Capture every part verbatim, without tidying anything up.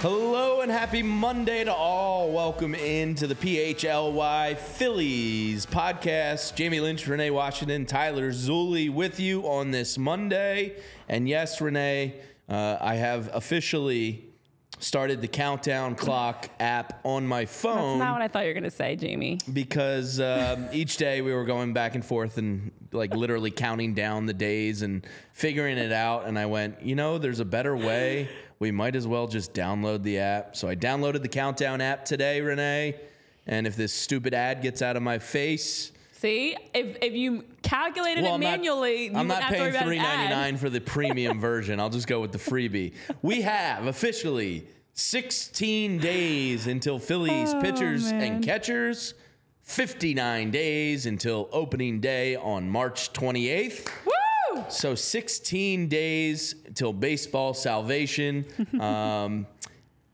Hello and happy Monday to all. Welcome into the P H L Y Phillies podcast. Jamie Lynch, Renee Washington, Tyler Zuli with you on this Monday. And yes, Renee, uh, I have officially started the countdown clock app on my phone. That's not what I thought you were going to say, Jamie. Because um, each day we were going back and forth and like literally counting down the days and figuring it out. And I went, you know, there's a better way. We might as well just download the app. So I downloaded the Countdown app today, Renee. And if this stupid ad gets out of my face... See? If if you calculated well, it I'm manually... Not, I'm not paying three dollars and ninety-nine cents for the premium version. I'll just go with the freebie. We have officially sixteen days until Phillies oh, pitchers man. and catchers. fifty-nine days until opening day on March twenty-eighth. Woo! So sixteen days till baseball salvation. Um,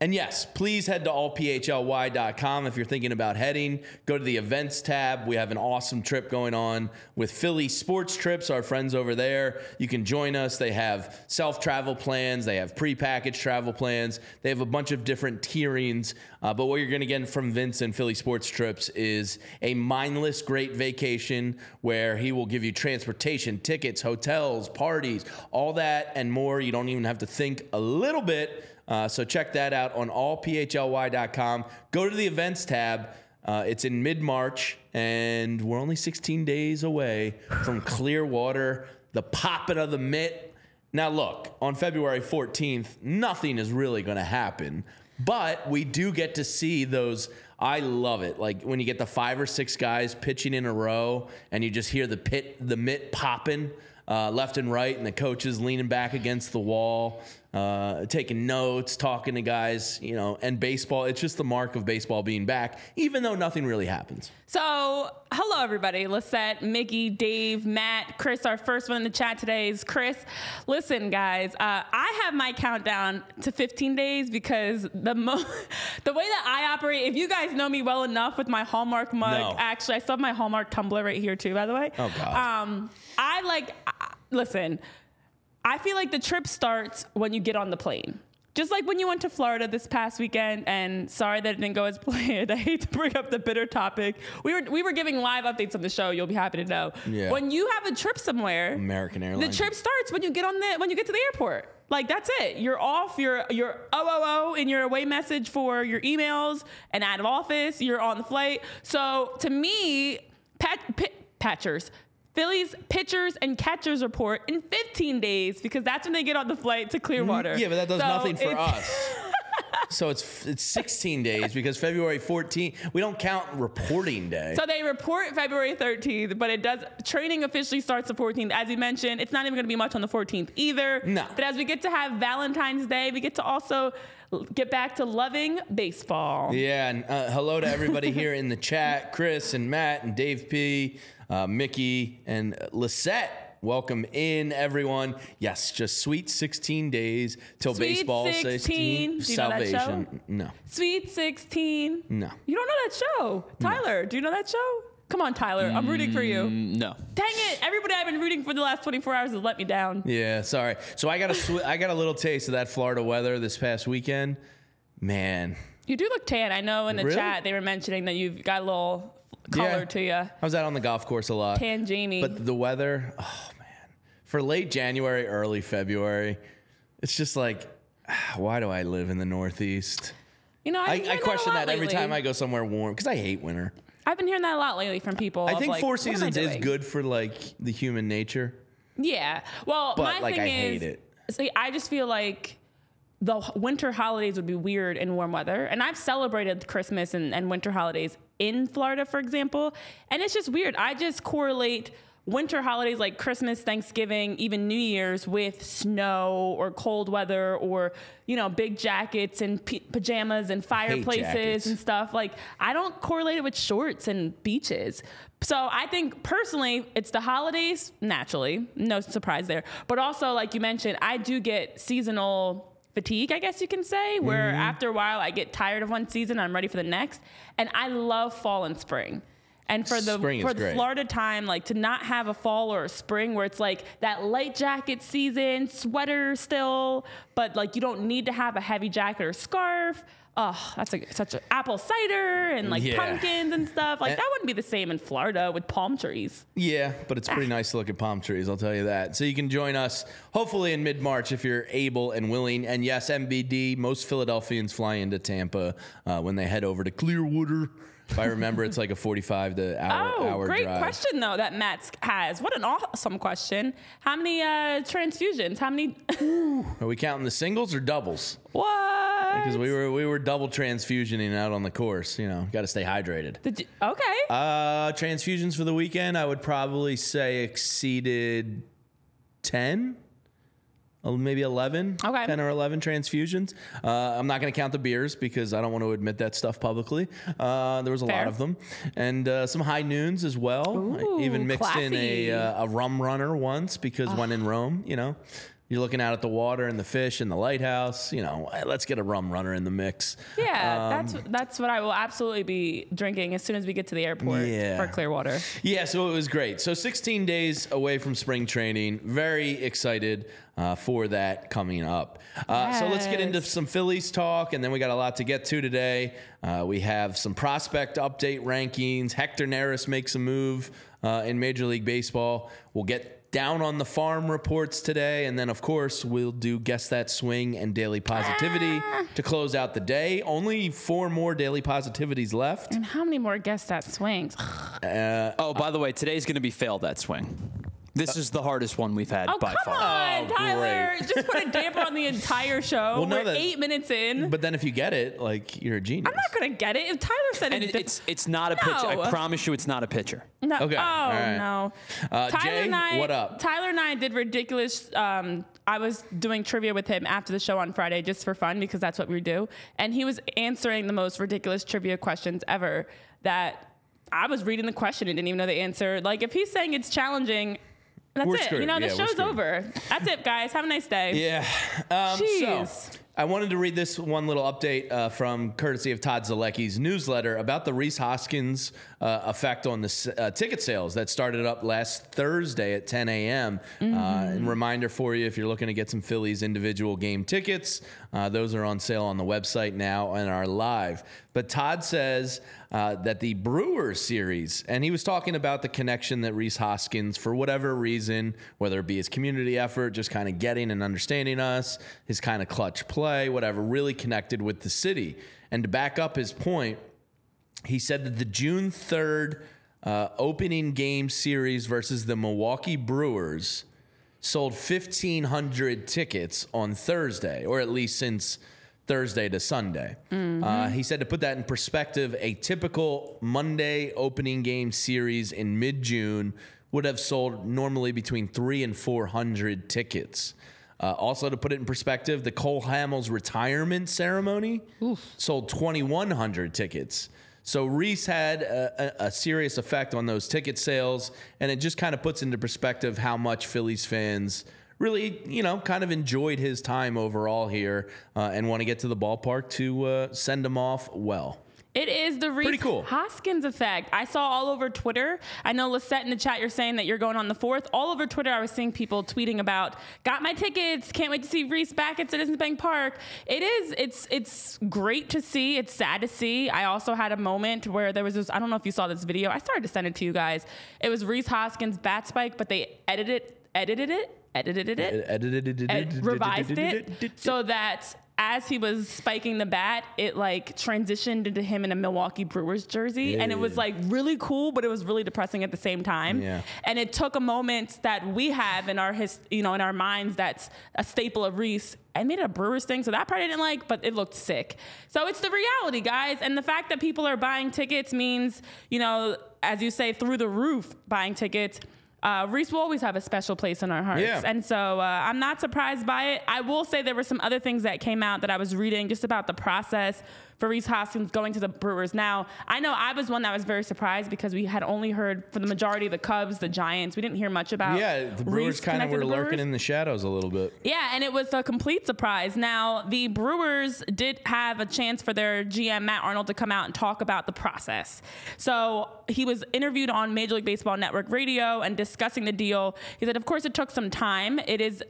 and yes, please head to all p h l y dot com if you're thinking about heading. Go to the events tab. We have an awesome trip going on with Philly Sports Trips, our friends over there. You can join us. They have self-travel plans. They have prepackaged travel plans. They have a bunch of different tierings. Uh, but what you're going to get from Vince and Philly Sports Trips is a mindless great vacation where he will give you transportation, tickets, hotels, parties, all that and more. You don't even have to think a little bit. Uh, so check that out on all p h l y dot com. Go to the events tab. Uh, it's in mid-March, and we're only sixteen days away from Clearwater, the popping of the mitt. Now, look, on February fourteenth, nothing is really going to happen. But we do get to see those. I love it. Like when you get the five or six guys pitching in a row and you just hear the pit, the mitt popping uh, left and right, and the coaches leaning back against the wall, uh, taking notes, talking to guys, you know, and baseball. It's just the mark of baseball being back, even though nothing really happens. So hello, everybody. Lissette, Mickey, Dave, Matt, Chris, our first one in the chat today is Chris. Listen, guys, uh, I have my countdown to fifteen days because the mo- the way that I operate, if you guys know me well enough with my Hallmark mug, no. actually, I still have my Hallmark tumbler right here too, by the way. Oh, God. Um, I like, I, listen, I feel like the trip starts when you get on the plane. Just like when you went to Florida this past weekend, and sorry that it didn't go as planned. I hate to bring up the bitter topic. We were we were giving live updates on the show. You'll be happy to know. Yeah. When you have a trip somewhere, American Airlines. The trip starts when you get on the when you get to the airport. Like that's it. You're off. You're you're O O O in your away message for your emails and out of office. You're on the flight. So to me, pat, p- patchers. Phillies pitchers and catchers report in fifteen days because that's when they get on the flight to Clearwater. Yeah, but that does so nothing for us. So it's it's sixteen days because February fourteenth, we don't count reporting day. So they report February thirteenth, but it does training officially starts the fourteenth. As we mentioned, it's not even going to be much on the fourteenth either. No. But as we get to have Valentine's Day, we get to also get back to loving baseball. Yeah, and uh, hello to everybody here in the chat, Chris and Matt and Dave P., Uh, Mickey and Lissette Welcome in, everyone. Yes, just sweet sixteen days till sweet baseball. sixteen. sixteen. Do you salvation. Know that show? No. Sweet sixteen. No. You don't know that show, Tyler? No. Do you know that show? Come on, Tyler. I'm rooting for you. Mm, no. Dang it. Everybody I've been rooting for the last twenty-four hours has let me down. Yeah, sorry. So I got a sw- I got a little taste of that Florida weather this past weekend. Man. You do look tan. I know in the really? chat they were mentioning that you've got a little color yeah. to you. I was out on the golf course a lot. Tan Jamie. But the weather, oh, man. For late January, early February, it's just like, why do I live in the Northeast? You know, I, I, I question that lately. Every time I go somewhere warm because I hate winter. I've been hearing that a lot lately from people. I think like, four seasons is good for, like, the human nature. Yeah. Well, but, my like, thing I is, hate it. See, I just feel like the winter holidays would be weird in warm weather. And I've celebrated Christmas and, and winter holidays in Florida, for example. And it's just weird. I just correlate winter holidays like Christmas, Thanksgiving, even New Year's with snow or cold weather or, you know, big jackets and p- pajamas and fireplaces and stuff. Like, I don't correlate it with shorts and beaches. So I think personally it's the holidays, naturally, no surprise there. But also, like you mentioned, I do get seasonal fatigue, I guess you can say, where mm-hmm. after a while I get tired of one season, I'm ready for the next. And I love fall and spring. And for the spring for the Florida time, like to not have a fall or a spring where it's like that light jacket season, sweater still, but like you don't need to have a heavy jacket or scarf. Oh, that's a, such an apple cider and like yeah. pumpkins and stuff. Like and that wouldn't be the same in Florida with palm trees. Yeah, but it's pretty ah. nice to look at palm trees, I'll tell you that. So you can join us hopefully in mid-March if you're able and willing. And yes, M B D, most Philadelphians fly into Tampa uh, when they head over to Clearwater. If I remember, it's like a forty-five to hour, oh, hour great drive. Question, though, that Matt has. What an awesome question. How many uh, transfusions? How many? Are we counting the singles or doubles? What? Because we were we were double transfusioning out on the course. You know, got to stay hydrated. Did you? Okay. Uh, transfusions for the weekend, I would probably say exceeded ten. Maybe eleven, okay. ten or eleven transfusions. Uh, I'm not going to count the beers because I don't want to admit that stuff publicly. Uh, there was a Fair. lot of them. And uh, some high noons as well. Ooh, I even mixed classy. in a, uh, a rum runner once because oh. when in Rome, you know, you're looking out at the water and the fish and the lighthouse. You know, let's get a rum runner in the mix. Yeah, um, that's that's what I will absolutely be drinking as soon as we get to the airport yeah. for Clearwater. Yeah, so it was great. So sixteen days away from spring training. Very excited uh, for that coming up. Uh, yes. So let's get into some Phillies talk, and then we got a lot to get to today. Uh, we have some prospect update rankings. Hector Neris makes a move uh, in Major League Baseball. We'll get down on the farm reports today. And then, of course, we'll do Guess That Swing and Daily Positivity ah. to close out the day. Only four more Daily Positivities left. And how many more Guess That Swings? uh, oh, by uh, the way, today's going to be Fail That Swing. This uh, is the hardest one we've had oh, by far. On, oh, come on, Tyler. Great. Just put a damper on the entire show. Well, We're no, eight minutes in. But then if you get it, like, you're a genius. I'm not going to get it. If Tyler said and it. And it's, it's not a no. pitcher. I promise you it's not a pitcher. No. Okay. Oh, right. no. Uh, Tyler Jay, and I, what up? Tyler and I did ridiculous. Um, I was doing trivia with him after the show on Friday just for fun because that's what we do. And he was answering the most ridiculous trivia questions ever that I was reading the question and didn't even know the answer. Like, if he's saying it's challenging, that's we're it. Screwed. You know, the yeah, show's over. That's it, guys. Have a nice day. Yeah. Um, Jeez. So I wanted to read this one little update uh, from courtesy of Todd Zalecki's newsletter about the Reese Hoskins uh, effect on the uh, ticket sales that started up last Thursday at ten a.m. Mm-hmm. Uh, and reminder for you, if you're looking to get some Phillies individual game tickets, uh, those are on sale on the website now and are live. But Todd says uh, that the Brewers series, and he was talking about the connection that Reese Hoskins, for whatever reason, whether it be his community effort, just kind of getting and understanding us, his kind of clutch play, whatever, really connected with the city. And to back up his point, he said that the June third uh, opening game series versus the Milwaukee Brewers sold fifteen hundred tickets on Thursday, or at least since Thursday to Sunday. Mm-hmm. Uh, he said to put that in perspective, a typical Monday opening game series in mid-June would have sold normally between three hundred and four hundred tickets. Uh, also, to put it in perspective, the Cole Hamels retirement ceremony Oof. sold twenty-one hundred tickets. So Reese had a, a serious effect on those ticket sales, and it just kind of puts into perspective how much Phillies fans really, you know, kind of enjoyed his time overall here uh, and want to get to the ballpark to uh, send him off well. It is the Reese cool. Hoskins effect. I saw all over Twitter. I know, Lisette, in the chat, you're saying that you're going on the fourth. All over Twitter, I was seeing people tweeting about, got my tickets, can't wait to see Reese back at Citizens Bank Park. It is. It's it's great to see. It's sad to see. I also had a moment where there was this, I don't know if you saw this video. I started to send it to you guys. It was Reese Hoskins' bat spike, but they edited edited it. Edited it, it edited it, ed- revised it, so that as he was spiking the bat, it like transitioned into him in a Milwaukee Brewers jersey, yeah. and it was like really cool, but it was really depressing at the same time. Yeah. And it took a moment that we have in our his, you know, in our minds that's a staple of Reese. I made it a Brewers thing, so that part I didn't like, but it looked sick. So it's the reality, guys, and the fact that people are buying tickets means, you know, as you say, through the roof, buying tickets. Uh, Reese will always have a special place in our hearts. Yeah. And so uh, I'm not surprised by it. I will say there were some other things that came out that I was reading just about the process for Reese Hoskins going to the Brewers. Now, I know I was one that was very surprised because we had only heard for the majority of the Cubs, the Giants. We didn't hear much about Yeah, the Brewers kind of were lurking in the shadows a little bit. Yeah, and it was a complete surprise. Now, the Brewers did have a chance for their G M, Matt Arnold, to come out and talk about the process. So he was interviewed on Major League Baseball Network radio and discussing the deal. He said, of course, it took some time. It is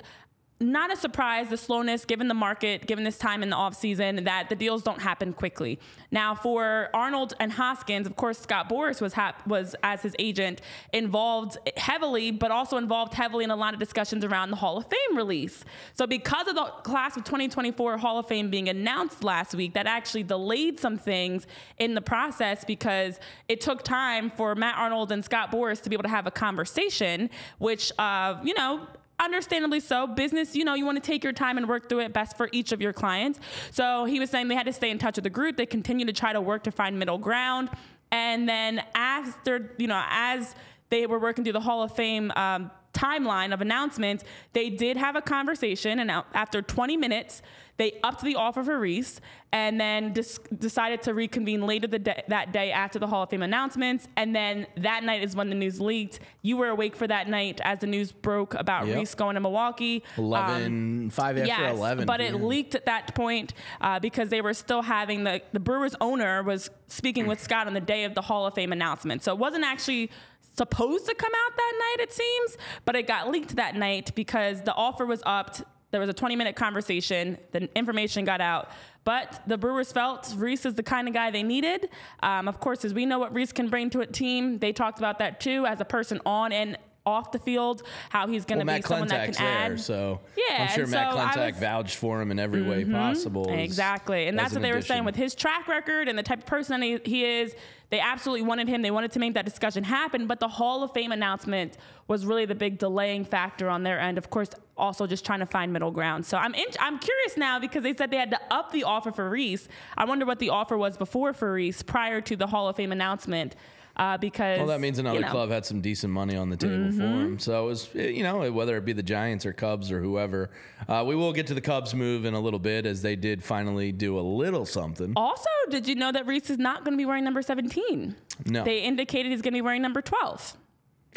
not a surprise, the slowness, given the market, given this time in the offseason, that the deals don't happen quickly. Now, for Arnold and Hoskins, of course, Scott Boras was, hap- was as his agent, involved heavily, but also involved heavily in a lot of discussions around the Hall of Fame release. So because of the class of twenty twenty-four Hall of Fame being announced last week, that actually delayed some things in the process because it took time for Matt Arnold and Scott Boras to be able to have a conversation, which, uh, you know, understandably so. Business, you know, you want to take your time and work through it best for each of your clients. So he was saying they had to stay in touch with the group. They continue to try to work to find middle ground. And then after, you know, as they were working through the Hall of Fame um, timeline of announcements, they did have a conversation. And after twenty minutes, they upped the offer for Reese and then dis- decided to reconvene later the de- that day after the Hall of Fame announcements. And then that night is when the news leaked. You were awake for that night as the news broke about yep. Reese going to Milwaukee. eleven, um, five after yes, eleven. But yeah. it leaked at that point uh, because they were still having the, the Brewers owner was speaking with Scott on the day of the Hall of Fame announcement. So it wasn't actually supposed to come out that night, it seems, but it got leaked that night because the offer was upped. There was a twenty-minute conversation. The information got out. But the Brewers felt Reese is the kind of guy they needed. Um, of course, as we know what Reese can bring to a team, they talked about that too as a person on and off the field, how he's going to well, be Matt someone Klentak's that can there, add. So yeah, I'm sure so Matt Klentak was, vouched for him in every mm-hmm, way possible. Exactly. As, and that's what they addition. were saying with his track record and the type of person he, he is. They absolutely wanted him. They wanted to make that discussion happen. But the Hall of Fame announcement was really the big delaying factor on their end. Of course, also just trying to find middle ground. So I'm in, I'm curious now because they said they had to up the offer for Reese. I wonder what the offer was before for Reese prior to the Hall of Fame announcement. Uh, because well, that means another you know. club had some decent money on the table mm-hmm. for him. So it was, you know, whether it be the Giants or Cubs or whoever, uh, we will get to the Cubs move in a little bit as they did finally do a little something. Also, did you know that Reese is not going to be wearing number seventeen? No. They indicated he's going to be wearing number twelve.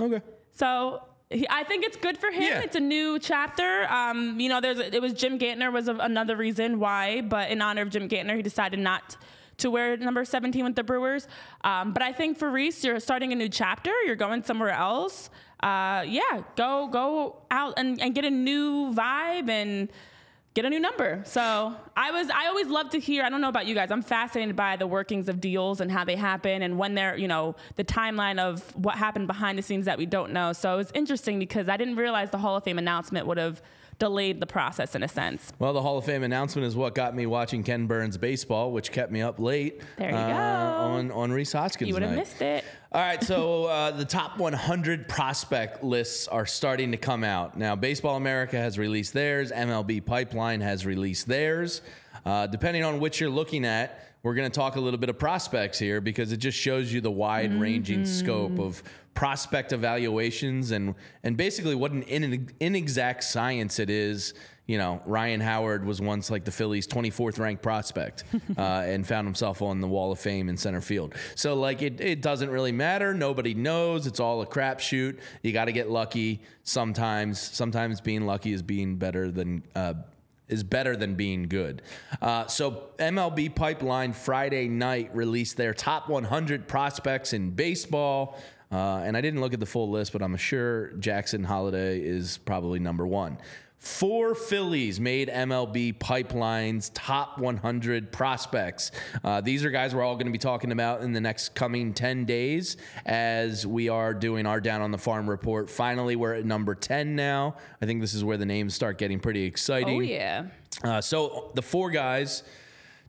Okay. So he, I think it's good for him. Yeah. It's a new chapter. Um, you know, there's a, it was Jim Gantner was a, another reason why, but in honor of Jim Gantner, he decided not to wear number seventeen with the Brewers. Um, but I think for Reese, you're starting a new chapter. You're going somewhere else. Uh, yeah, go go out and, and get a new vibe and get a new number. So I was I always love to hear, I don't know about you guys, I'm fascinated by the workings of deals and how they happen and when they're, you know, the timeline of what happened behind the scenes that we don't know. So it was interesting because I didn't realize the Hall of Fame announcement would have delayed the process in a sense. Well, the Hall of Fame announcement is what got me watching Ken Burns baseball, which kept me up late. There you uh, go. On, on Reese Hoskins. You would have missed it. All right, so uh, the top one hundred prospect lists are starting to come out. Now, Baseball America has released theirs. M L B Pipeline has released theirs. Uh, depending on which you're looking at, we're going to talk a little bit of prospects here because it just shows you the wide-ranging mm-hmm. scope of prospect evaluations and and basically what an in, inexact science it is, you know, Ryan Howard was once like the Phillies' twenty-fourth ranked prospect uh, and found himself on the Wall of Fame in center field. So like it, it doesn't really matter. Nobody knows. It's all a crapshoot. You got to get lucky sometimes. Sometimes being lucky is being better than uh, is better than being good. Uh, so M L B Pipeline Friday night released their top one hundred prospects in baseball. Uh, and I didn't look at the full list, but I'm sure Jackson Holiday is probably number one. Four Phillies made M L B Pipeline's top one hundred prospects. Uh, these are guys we're all going to be talking about in the next coming ten days as we are doing our Down on the Farm report. Finally, we're at number ten now. I think this is where the names start getting pretty exciting. Oh, yeah. Uh, so the four guys,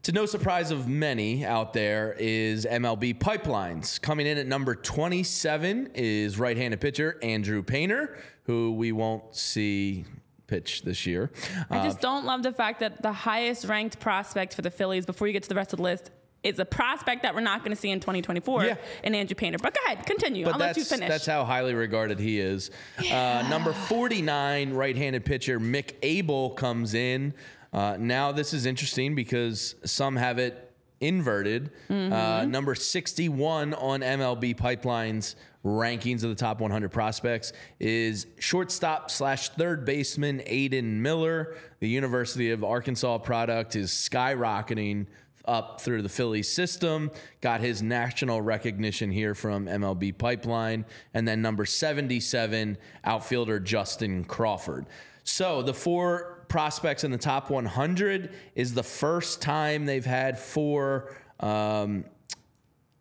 to no surprise of many out there, is M L B Pipelines. Coming in at number twenty-seven is right-handed pitcher Andrew Painter, who we won't see pitch this year. I uh, just don't love the fact that the highest ranked prospect for the Phillies, before you get to the rest of the list, is a prospect that we're not going to see in twenty twenty-four yeah. in Andrew Painter. But go ahead, continue. But I'll let you finish. That's how highly regarded he is. Yeah. Uh, number forty-nine, right-handed pitcher Mick Abel comes in. Uh, now this is interesting because some have it inverted. Mm-hmm. Uh, number sixty-one on M L B Pipeline's rankings of the top one hundred prospects is shortstop slash third baseman Aiden Miller. The University of Arkansas product is skyrocketing up through the Philly system. Got his national recognition here from M L B Pipeline. And then number seventy-seven, outfielder Justin Crawford. So the four prospects in the top one hundred is the first time they've had four um,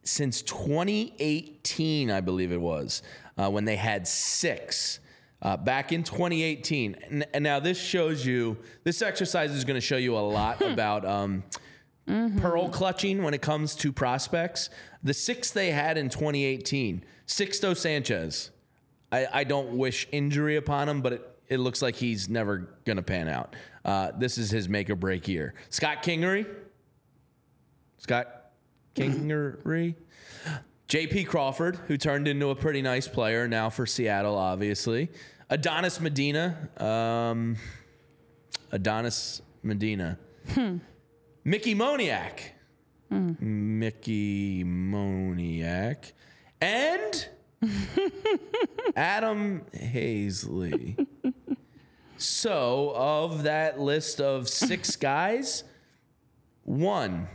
since twenty eighteen, I believe it was, uh, when they had six uh, back in twenty eighteen. And, and now this shows you, this exercise is going to show you a lot about um, mm-hmm. pearl clutching when it comes to prospects. The six they had in twenty eighteen, Sixto Sanchez. I, I don't wish injury upon him, but it It looks like he's never going to pan out. Uh, this is his make or break year. Scott Kingery. Scott Kingery. J P. Crawford, who turned into a pretty nice player now for Seattle, obviously. Adonis Medina. Um, Adonis Medina. Hmm. Mickey Moniak. Hmm. Mickey Moniak. And Adam Hazley. So, of that list of six guys, one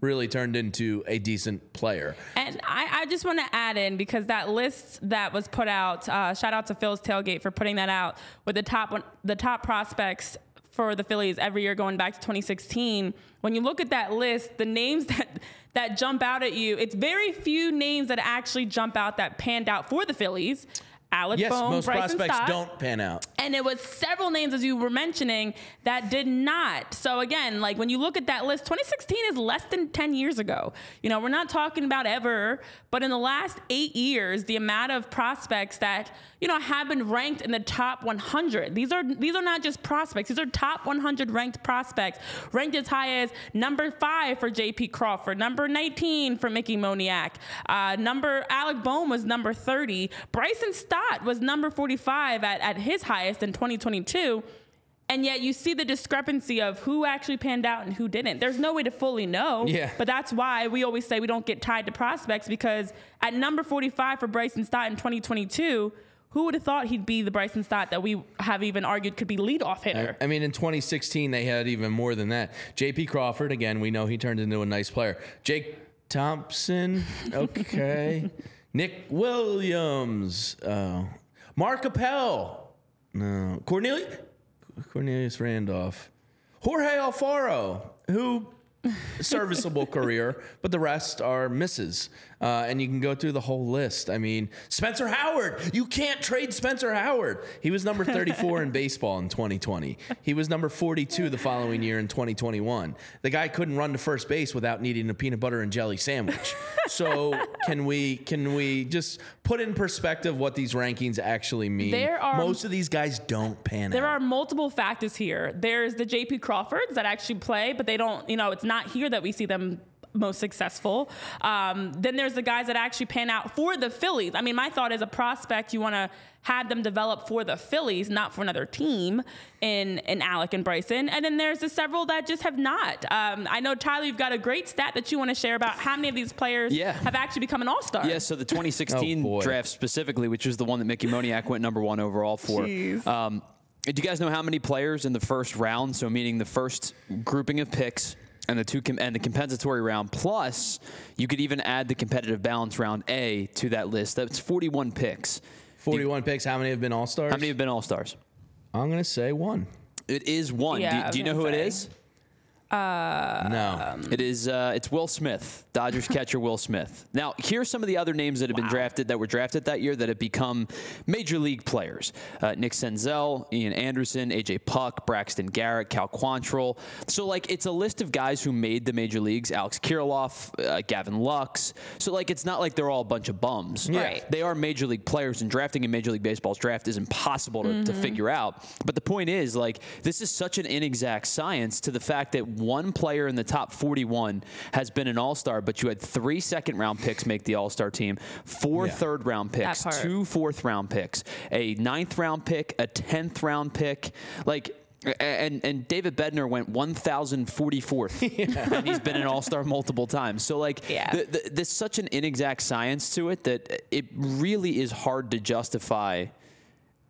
really turned into a decent player. And I, I just want to add in, because that list that was put out, uh, shout out to Phil's Tailgate for putting that out with the top one, the top prospects for the Phillies every year going back to twenty sixteen. When you look at that list, the names that that jump out at you, it's very few names that actually jump out that panned out for the Phillies. Alec yes, Bohm, most Bryson prospects Stott, don't pan out. And it was several names, as you were mentioning, that did not. So again, like when you look at that list, twenty sixteen is less than ten years ago. You know, we're not talking about ever, but in the last eight years, the amount of prospects that, you know, have been ranked in the top one hundred. These are these are not just prospects. These are top one hundred ranked prospects, ranked as high as number five for J P. Crawford, number nineteen for Mickey Moniak, uh, number Alec Bohm was number thirty, Bryson Stott was number forty-five at, at his highest in twenty twenty-two, and yet you see the discrepancy of who actually panned out and who didn't. There's no way to fully know, yeah. but that's why we always say we don't get tied to prospects, because at number forty-five for Bryson Stott in twenty twenty-two, who would have thought he'd be the Bryson Stott that we have even argued could be leadoff hitter? I mean, in twenty sixteen, they had even more than that. J P. Crawford, again, we know he turned into a nice player. Jake Thompson, okay. Nick Williams, uh, Mark Appel, no, Cornelius, Cornelius Randolph, Jorge Alfaro, who serviceable career, but the rest are misses. Uh, and you can go through the whole list. I mean, Spencer Howard, you can't trade Spencer Howard. He was number thirty-four in baseball in twenty twenty. He was number forty-two the following year in twenty twenty-one. The guy couldn't run to first base without needing a peanut butter and jelly sandwich. So can we can we just put in perspective what these rankings actually mean? There are, Most of these guys don't pan there out. There are multiple factors here. There's the J P. Crawfords that actually play, but they don't, you know, it's not here that we see them most successful. Um, then there's the guys that actually pan out for the Phillies. I mean, my thought is a prospect, you want to have them develop for the Phillies, not for another team in, in Alec and Bryson. And then there's the several that just have not. Um, I know, Tyler, you've got a great stat that you want to share about how many of these players yeah. have actually become an all-star. Yeah, so the twenty sixteen oh draft specifically, which was the one that Mickey Moniak went number one overall for. Um, do you guys know how many players in the first round, so meaning the first grouping of picks, and the two com- and the compensatory round, plus you could even add the competitive balance round A to that list. That's forty-one picks. forty-one you, picks. How many have been all-stars? How many have been all-stars? I'm going to say one. It is one. Yeah, do, do you know who say. it is? Uh, no. Um, it is, uh, it's Will Smith, Dodgers catcher Will Smith. Now, here's some of the other names that have wow. been drafted, that were drafted that year, that have become major league players. Uh, Nick Senzel, Ian Anderson, A J Puck, Braxton Garrett, Cal Quantrill. So, like, it's a list of guys who made the major leagues. Alex Kirilloff, uh, Gavin Lux. So, like, it's not like they're all a bunch of bums. Yeah. Right. They are major league players, and drafting in Major League Baseball's draft is impossible to, mm-hmm. to figure out. But the point is, like, this is such an inexact science, to the fact that one player in the top forty-one has been an all-star, but you had three second-round picks make the all-star team, four yeah. third-round picks, two fourth-round picks, a ninth-round pick, a tenth-round pick. Like, and and David Bednar went one thousand forty-fourth, yeah. and he's been an all-star multiple times. So, like, yeah. the, the, there's such an inexact science to it that it really is hard to justify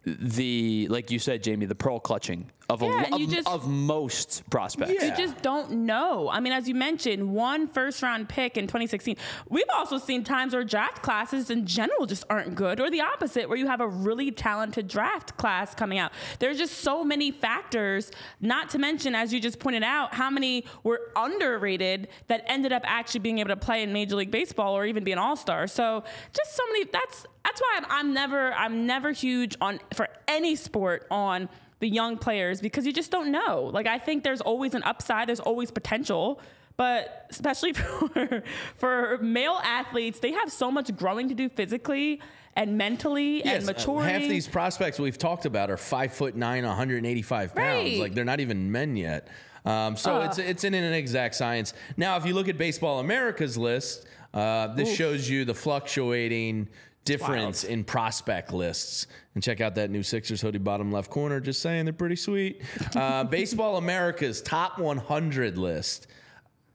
the, like you said, Jamie, the pearl clutching of a, yeah, of, just, of most prospects. Yeah. You just don't know. I mean, as you mentioned, one first round pick in twenty sixteen. We've also seen times where draft classes in general just aren't good, or the opposite, where you have a really talented draft class coming out. There's just so many factors, not to mention, as you just pointed out, how many were underrated that ended up actually being able to play in Major League Baseball or even be an all-star. So just so many, that's, That's why I'm, I'm never I'm never huge on for any sport on the young players, because you just don't know. Like, I think there's always an upside, there's always potential, but especially for for male athletes, they have so much growing to do physically and mentally yes, and maturity. Uh, half these prospects we've talked about are five foot nine, one hundred eighty-five pounds. Right. Like, they're not even men yet. Um, so uh, it's it's an inexact science. Now, if you look at Baseball America's list, uh, this oof. shows you the fluctuating difference Wild. in prospect lists. And check out that new Sixers hoodie, bottom left corner. Just saying, they're pretty sweet. Uh, Baseball America's top one hundred list.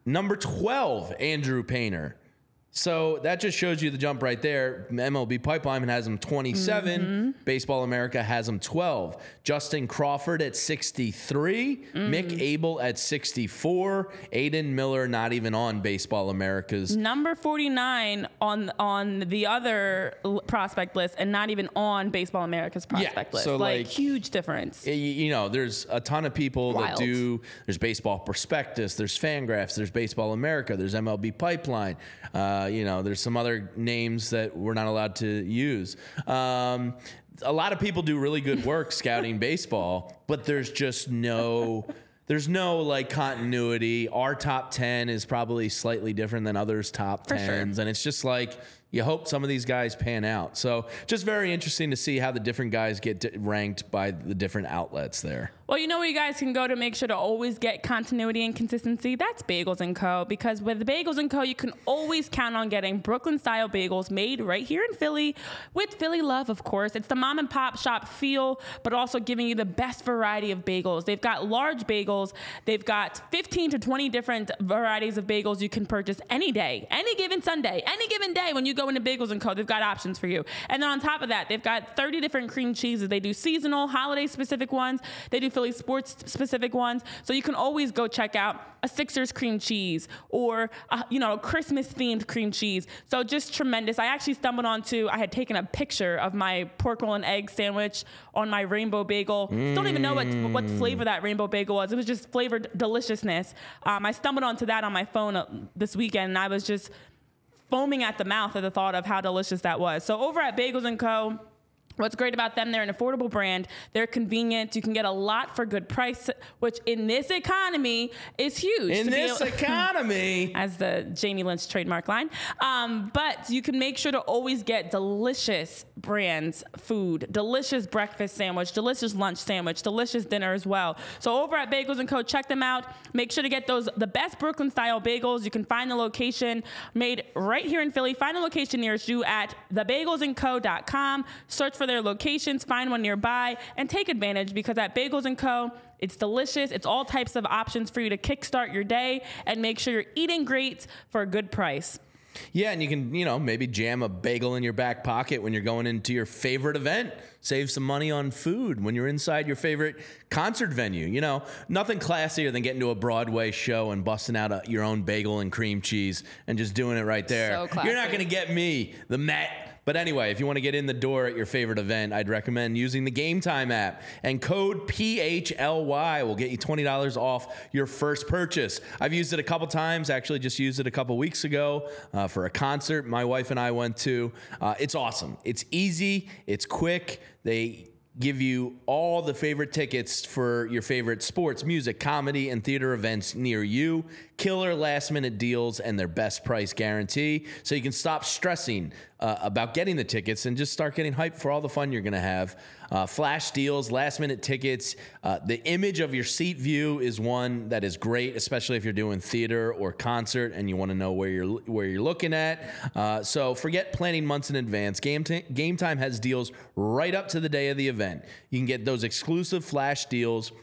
Number twelve, Andrew Painter. So that just shows you the jump right there. M L B Pipeline has him twenty-seven. Mm-hmm. Baseball America has him twelve. Justin Crawford at sixty-three. Mm. Mick Abel at sixty-four. Aiden Miller not even on Baseball America's. Number forty-nine on on the other prospect list, and not even on Baseball America's prospect yeah, list. So like, like huge difference. You, you know, there's a ton of people Wild. that do. There's Baseball Prospectus. There's Fangraphs. There's Baseball America. There's M L B Pipeline. Uh, Uh, you know, there's some other names that we're not allowed to use. Um, a lot of people do really good work scouting baseball, but there's just no, there's no like continuity. Our top ten is probably slightly different than others' top For tens, sure. and it's just like, you hope some of these guys pan out. So just very interesting to see how the different guys get d- ranked by the different outlets there. Well, you know where you guys can go to make sure to always get continuity and consistency? That's Bagels and Co. Because with Bagels and Co., you can always count on getting Brooklyn-style bagels made right here in Philly with Philly love, of course. It's the mom-and-pop shop feel, but also giving you the best variety of bagels. They've got large bagels. They've got fifteen to twenty different varieties of bagels you can purchase any day, any given Sunday, any given day when you go into Bagels and Co. They've got options for you. And then on top of that, they've got thirty different cream cheeses. They do seasonal, holiday-specific ones. They do Philly sports-specific ones. So you can always go check out a Sixers cream cheese or, a, you know, a Christmas-themed cream cheese. So just tremendous. I actually stumbled onto, I had taken a picture of my pork roll and egg sandwich on my rainbow bagel. Mm. Don't even know what, what flavor that rainbow bagel was. It was just flavored deliciousness. Um, I stumbled onto that on my phone this weekend, and I was just foaming at the mouth at the thought of how delicious that was. So over at Bagels and Co., What's great about them, they're an affordable brand. They're convenient. You can get a lot for good price, which in this economy is huge. In this able, economy. As the Jamie Lynch trademark line. Um, but you can make sure to always get delicious brands food, delicious breakfast sandwich, delicious lunch sandwich, delicious dinner as well. So over at Bagels and Co, check them out. Make sure to get those, the best Brooklyn-style bagels. You can find the location made right here in Philly. Find a location nearest you at the bagels and co dot com. Search for their locations, find one nearby, and take advantage, because at Bagels and Co, it's delicious. It's all types of options for you to kickstart your day and make sure you're eating great for a good price. Yeah, and you can, you know, maybe jam a bagel in your back pocket when you're going into your favorite event. Save some money on food when you're inside your favorite concert venue. You know, nothing classier than getting to a Broadway show and busting out a, your own bagel and cream cheese and just doing it right there. So classy. You're not going to get me, the Met. But anyway, if you want to get in the door at your favorite event, I'd recommend using the Game Time app. And code P H L Y will get you twenty dollars off your first purchase. I've used it a couple times. Actually, just used it a couple weeks ago uh, for a concert my wife and I went to. Uh, it's awesome. It's easy. It's quick. They give you all the favorite tickets for your favorite sports, music, comedy, and theater events near you. Killer last-minute deals and their best price guarantee. So you can stop stressing uh, about getting the tickets and just start getting hyped for all the fun you're going to have. Uh, flash deals, last-minute tickets. Uh, the image of your seat view is one that is great, especially if you're doing theater or concert and you want to know where you're where you're looking at. Uh, so forget planning months in advance. Game t- Game Time has deals right up to the day of the event. You can get those exclusive flash deals.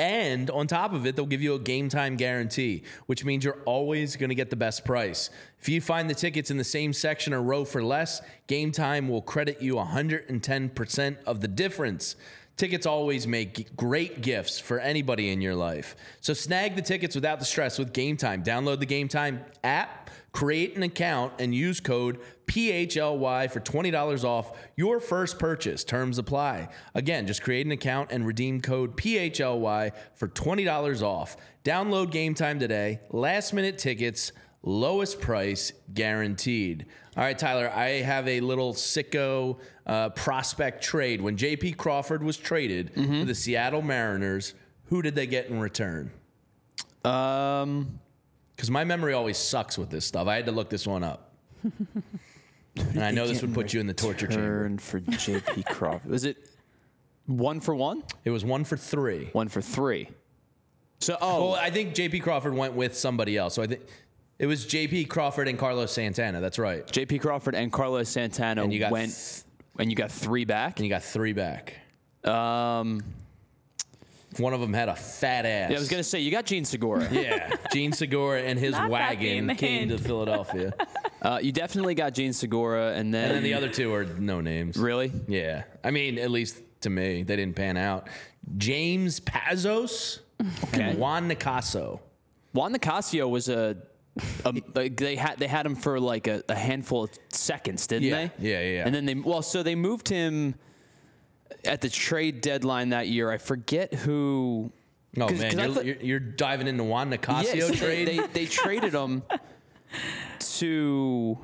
And on top of it, they'll give you a Game Time guarantee, which means you're always going to get the best price. If you find the tickets in the same section or row for less, Game Time will credit you one hundred ten percent of the difference. Tickets always make great gifts for anybody in your life. So snag the tickets without the stress with Game Time. Download the Game Time app, create an account, and use code P H L Y for twenty dollars off your first purchase. Terms apply. Again, just create an account and redeem code P H L Y for twenty dollars off. Download Game Time today. Last minute tickets, lowest price guaranteed. All right, Tyler, I have a little sicko uh, prospect trade. When J P. Crawford was traded mm-hmm. to the Seattle Mariners, who did they get in return? Um, because my memory always sucks with this stuff. I had to look this one up. And I know this would put you in the torture chamber. For J P. Crawford. Was it one for one? It was one for three. One for three. So, oh. Well, I think J P. Crawford went with somebody else. So I think... It was J P. Crawford and Carlos Santana. That's right. J P. Crawford and Carlos Santana and you got went, th- and you got three back. And you got three back. Um, one of them had a fat ass. Yeah, I was gonna say you got Gene Segura. Yeah, Gene Segura and his Not wagon came to Philadelphia. Uh, you definitely got Gene Segura, and then and then the other two are no names. Really? Yeah. I mean, at least to me, they didn't pan out. James Pazos okay. and Juan Nicasio. Juan Nicasio was a. Um, they had they had him for like a, a handful of seconds, didn't yeah. they? Yeah, yeah, yeah. And then they well, so they moved him at the trade deadline that year. I forget who. Oh man, you're, thought, you're, you're diving into Juan Nicasio yeah, trade. They, they, they traded him to.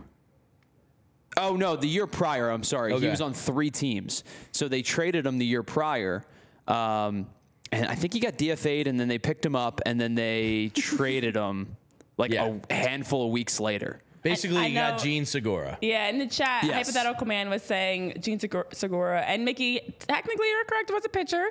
Oh no, the year prior. I'm sorry, okay. He was on three teams, so they traded him the year prior. Um, and I think he got D F A'd, and then they picked him up, and then they traded him. Like yeah. a handful of weeks later. Basically, I, I you know, got Gene Segura. Yeah, in the chat, yes. Hypothetical Man was saying Gene Segura. And Mickey, technically you're correct, was a pitcher.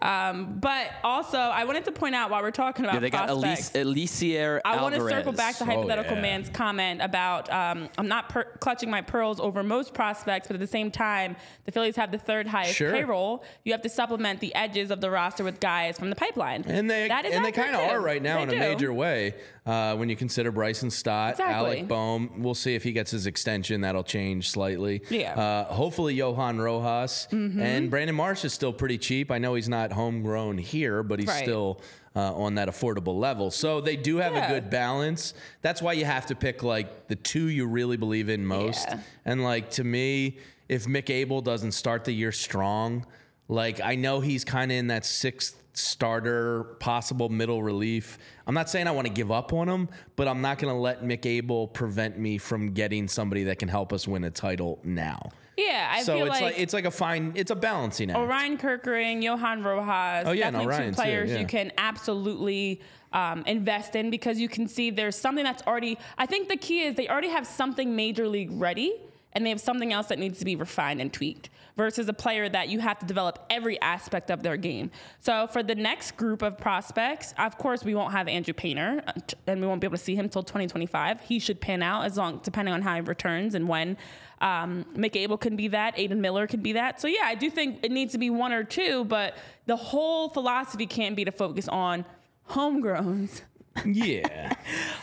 Um, but also, I wanted to point out while we're talking about yeah, they prospects, got Elise, Elisier I Alvarez. want to circle back to Hypothetical oh, yeah. Man's comment about um, I'm not per- clutching my pearls over most prospects, but at the same time, the Phillies have the third highest sure. payroll. You have to supplement the edges of the roster with guys from the pipeline. And they that is and they kind of are right now they in do. a major way uh, when you consider Bryson Stott, exactly. Alec Bohm. We'll see if he gets his extension. That'll change slightly. Yeah. Uh, hopefully, Johan Rojas. Mm-hmm. And Brandon Marsh is still pretty cheap. I know he's not homegrown here, but he's right. still uh, on that affordable level. So they do have yeah. a good balance. That's why you have to pick like the two you really believe in most. Yeah. And like to me, if Mick Abel doesn't start the year strong, like I know he's kind of in that sixth starter, possible middle relief. I'm not saying I want to give up on him, but I'm not going to let Mick Abel prevent me from getting somebody that can help us win a title now. Yeah, I so feel it's like, like it's like a fine, it's a balancing act. Orion Kirkering, Johan Rojas, oh, yeah, definitely two players too, yeah. you can absolutely um, invest in because you can see there's something that's already. I think the key is they already have something major league ready, and they have something else that needs to be refined and tweaked. Versus a player that you have to develop every aspect of their game. So for the next group of prospects, of course, we won't have Andrew Painter, and we won't be able to see him until twenty twenty-five. He should pan out as long, depending on how he returns and when. Um, Mick Abel can be that. Aiden Miller can be that. So yeah, I do think it needs to be one or two, but the whole philosophy can't be to focus on homegrowns. Yeah.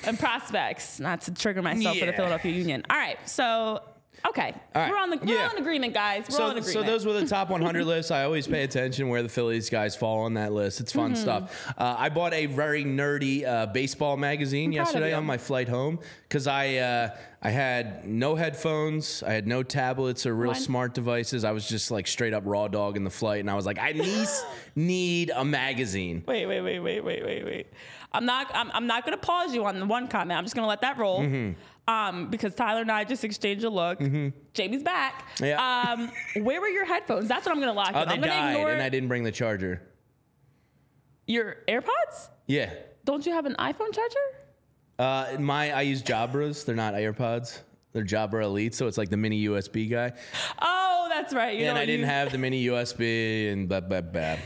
And prospects, not to trigger myself yeah. for the Philadelphia Union. All right, so... Okay, right. we're on the we're yeah. on agreement, guys. We're so, on agreement. So those were the top one hundred lists. I always pay attention where the Phillies guys fall on that list. It's fun mm-hmm. stuff. Uh, I bought a very nerdy uh, baseball magazine I'm yesterday on my flight home because I uh, I had no headphones, I had no tablets or real One. smart devices. I was just like straight up raw dog in the flight, and I was like, I need need a magazine. Wait, wait, wait, wait, wait, wait, wait. I'm not I'm, I'm not gonna pause you on the one comment. I'm just gonna let that roll. Mm-hmm. Um, because Tyler and I just exchanged a look. Mm-hmm. Jamie's back. Yeah. Um, where were your headphones? That's what I'm going to lock in. Oh, they I'm died, ignore and I didn't bring the charger. Your AirPods? Yeah. Don't you have an iPhone charger? Uh, my I use Jabras. They're not AirPods. They're Jabra Elite, so it's like the mini U S B guy. Oh, that's right. You and I didn't use- have the mini U S B and blah, blah, blah.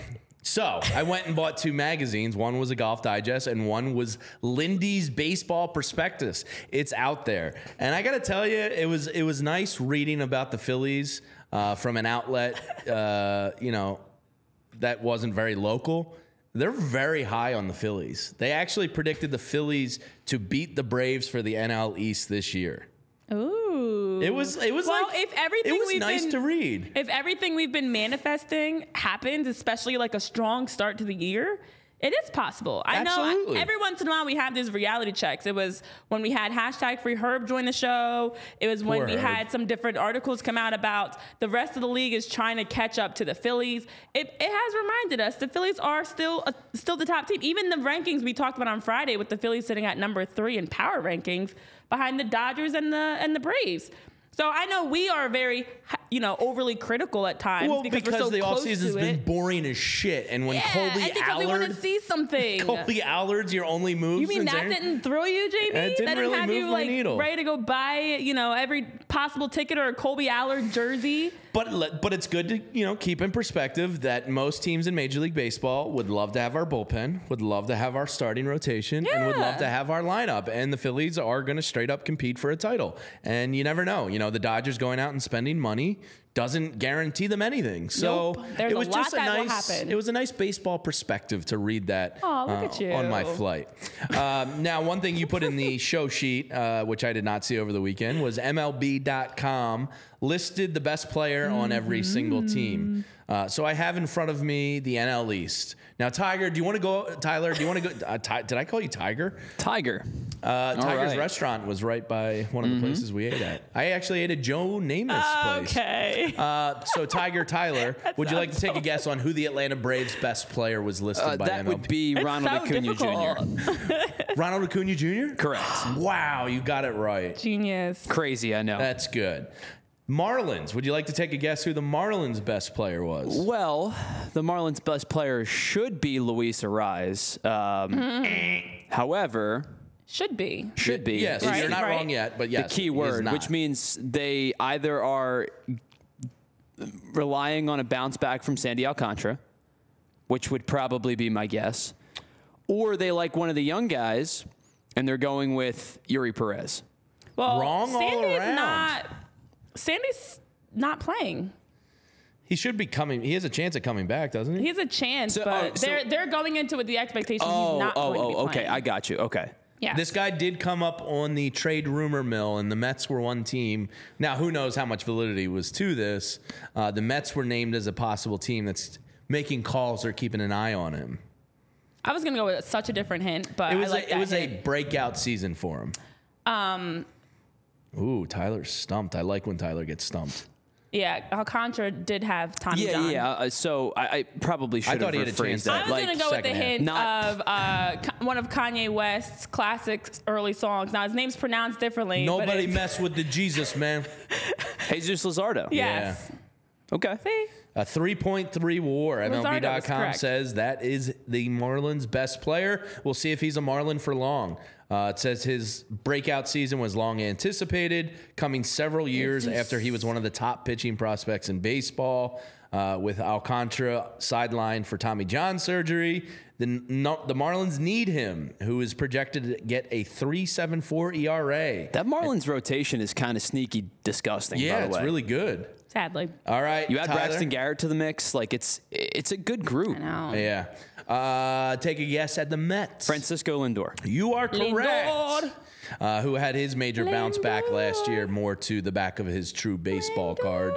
So I went and bought two magazines. One was a Golf Digest and one was Lindy's Baseball Prospectus. It's out there. And I got to tell you, it was it was nice reading about the Phillies uh, from an outlet, uh, you know, that wasn't very local. They're very high on the Phillies. They actually predicted the Phillies to beat the Braves for the N L East this year. Ooh. It was it was well, like if everything it was we've nice been, to read. If everything we've been manifesting happens, especially like a strong start to the year, it is possible. I Absolutely. know every once in a while we have these reality checks. It was when we had hashtag Free Herb join the show. It was when Poor we Herb. had some different articles come out about the rest of the league is trying to catch up to the Phillies. It, it has reminded us the Phillies are still uh, still the top team. Even the rankings we talked about on Friday with the Phillies sitting at number three in power rankings behind the Dodgers and the and the Braves. So I know we are very, you know, overly critical at times well, because, because we're so the close offseason's to been it. boring as shit. And when yeah, Colby Allard, because we want to see something. Colby Allard's your only move. You mean that Aaron, didn't throw you, J B? That didn't, that didn't really have move you like needle. ready to go buy, you know, every possible ticket or a Colby Allard jersey. But but it's good to, you know, keep in perspective that most teams in Major League Baseball would love to have our bullpen, would love to have our starting rotation, yeah. and would love to have our lineup. And the Phillies are going to straight up compete for a title. And you never know. You know, the Dodgers going out and spending money doesn't guarantee them anything. So nope. There's it was a lot just a that nice, will happen. It was a nice baseball perspective to read that oh, look uh, at you. on my flight. um, now, one thing you put in the show sheet, uh, which I did not see over the weekend, was M L B dot com listed the best player mm-hmm. on every single team. Uh, so I have in front of me the N L East. Now, Tiger, do you want to go? Tyler, do you want to go? Uh, Ty, did I call you Tiger? Tiger. Uh, Tiger's right. restaurant was right by one of mm-hmm. the places we ate at. I actually ate at Joe Namath's okay. place. Okay. Uh, so, Tiger, Tyler, would you like to take so a guess on who the Atlanta Braves' best player was listed uh, by that M L B? That would be it's Ronald so Acuna Junior Ronald Acuna Junior? Correct. Wow, you got it right. Genius. Crazy, I know. That's good. Marlins. Would you like to take a guess who the Marlins' best player was? Well, the Marlins' best player should be Luis Arraez. Um, mm-hmm. However, should be should be. Yes, right. You're not right. wrong yet, but yes, the key word, which means they either are relying on a bounce back from Sandy Alcantara, which would probably be my guess, or they like one of the young guys and they're going with Yuri Perez. Well, wrong Sandy's all around. Not Sandy's not playing. He should be coming. He has a chance at coming back, doesn't he? He has a chance, so, but oh, so they're they're going into it with the expectation oh, he's not oh, going oh, to be playing. Oh, okay. I got you. Okay. Yeah. This guy did come up on the trade rumor mill, and the Mets were one team. Now, who knows how much validity was to this? Uh, the Mets were named as a possible team that's making calls or keeping an eye on him. I was going to go with such a different hint, but it was I like a, that it was hint. a breakout season for him. Um. Ooh, Tyler's stumped. I like when Tyler gets stumped. Yeah, Alcantara did have Tommy yeah, John. Yeah, yeah. Uh, so I, I probably should I have rephrased that. I was like, going to go with the hint hand. of uh, one of Kanye West's classic early songs. Now, his name's pronounced differently. Nobody but mess with the Jesus, man. Jesus Luzardo. Yes. Yeah. Okay. See? A three point three war. M L B dot com says that is the Marlins' best player. We'll see if he's a Marlin for long. Uh, it says his breakout season was long anticipated, coming several years after he was one of the top pitching prospects in baseball. Uh, with Alcantara sidelined for Tommy John surgery, the, no, the Marlins need him, who is projected to get a three point seven four E R A. That Marlins and, rotation is kind of sneaky disgusting, yeah, by the way. Yeah, it's really good. Sadly. All right, you add Tyler. Braxton Garrett to the mix. Like, it's it's a good group. I know. Yeah. Uh, take a guess at the Mets. Francisco Lindor. You are correct. Lindor. Uh, who had his major Lindor. bounce back last year, more to the back of his true baseball Lindor. card.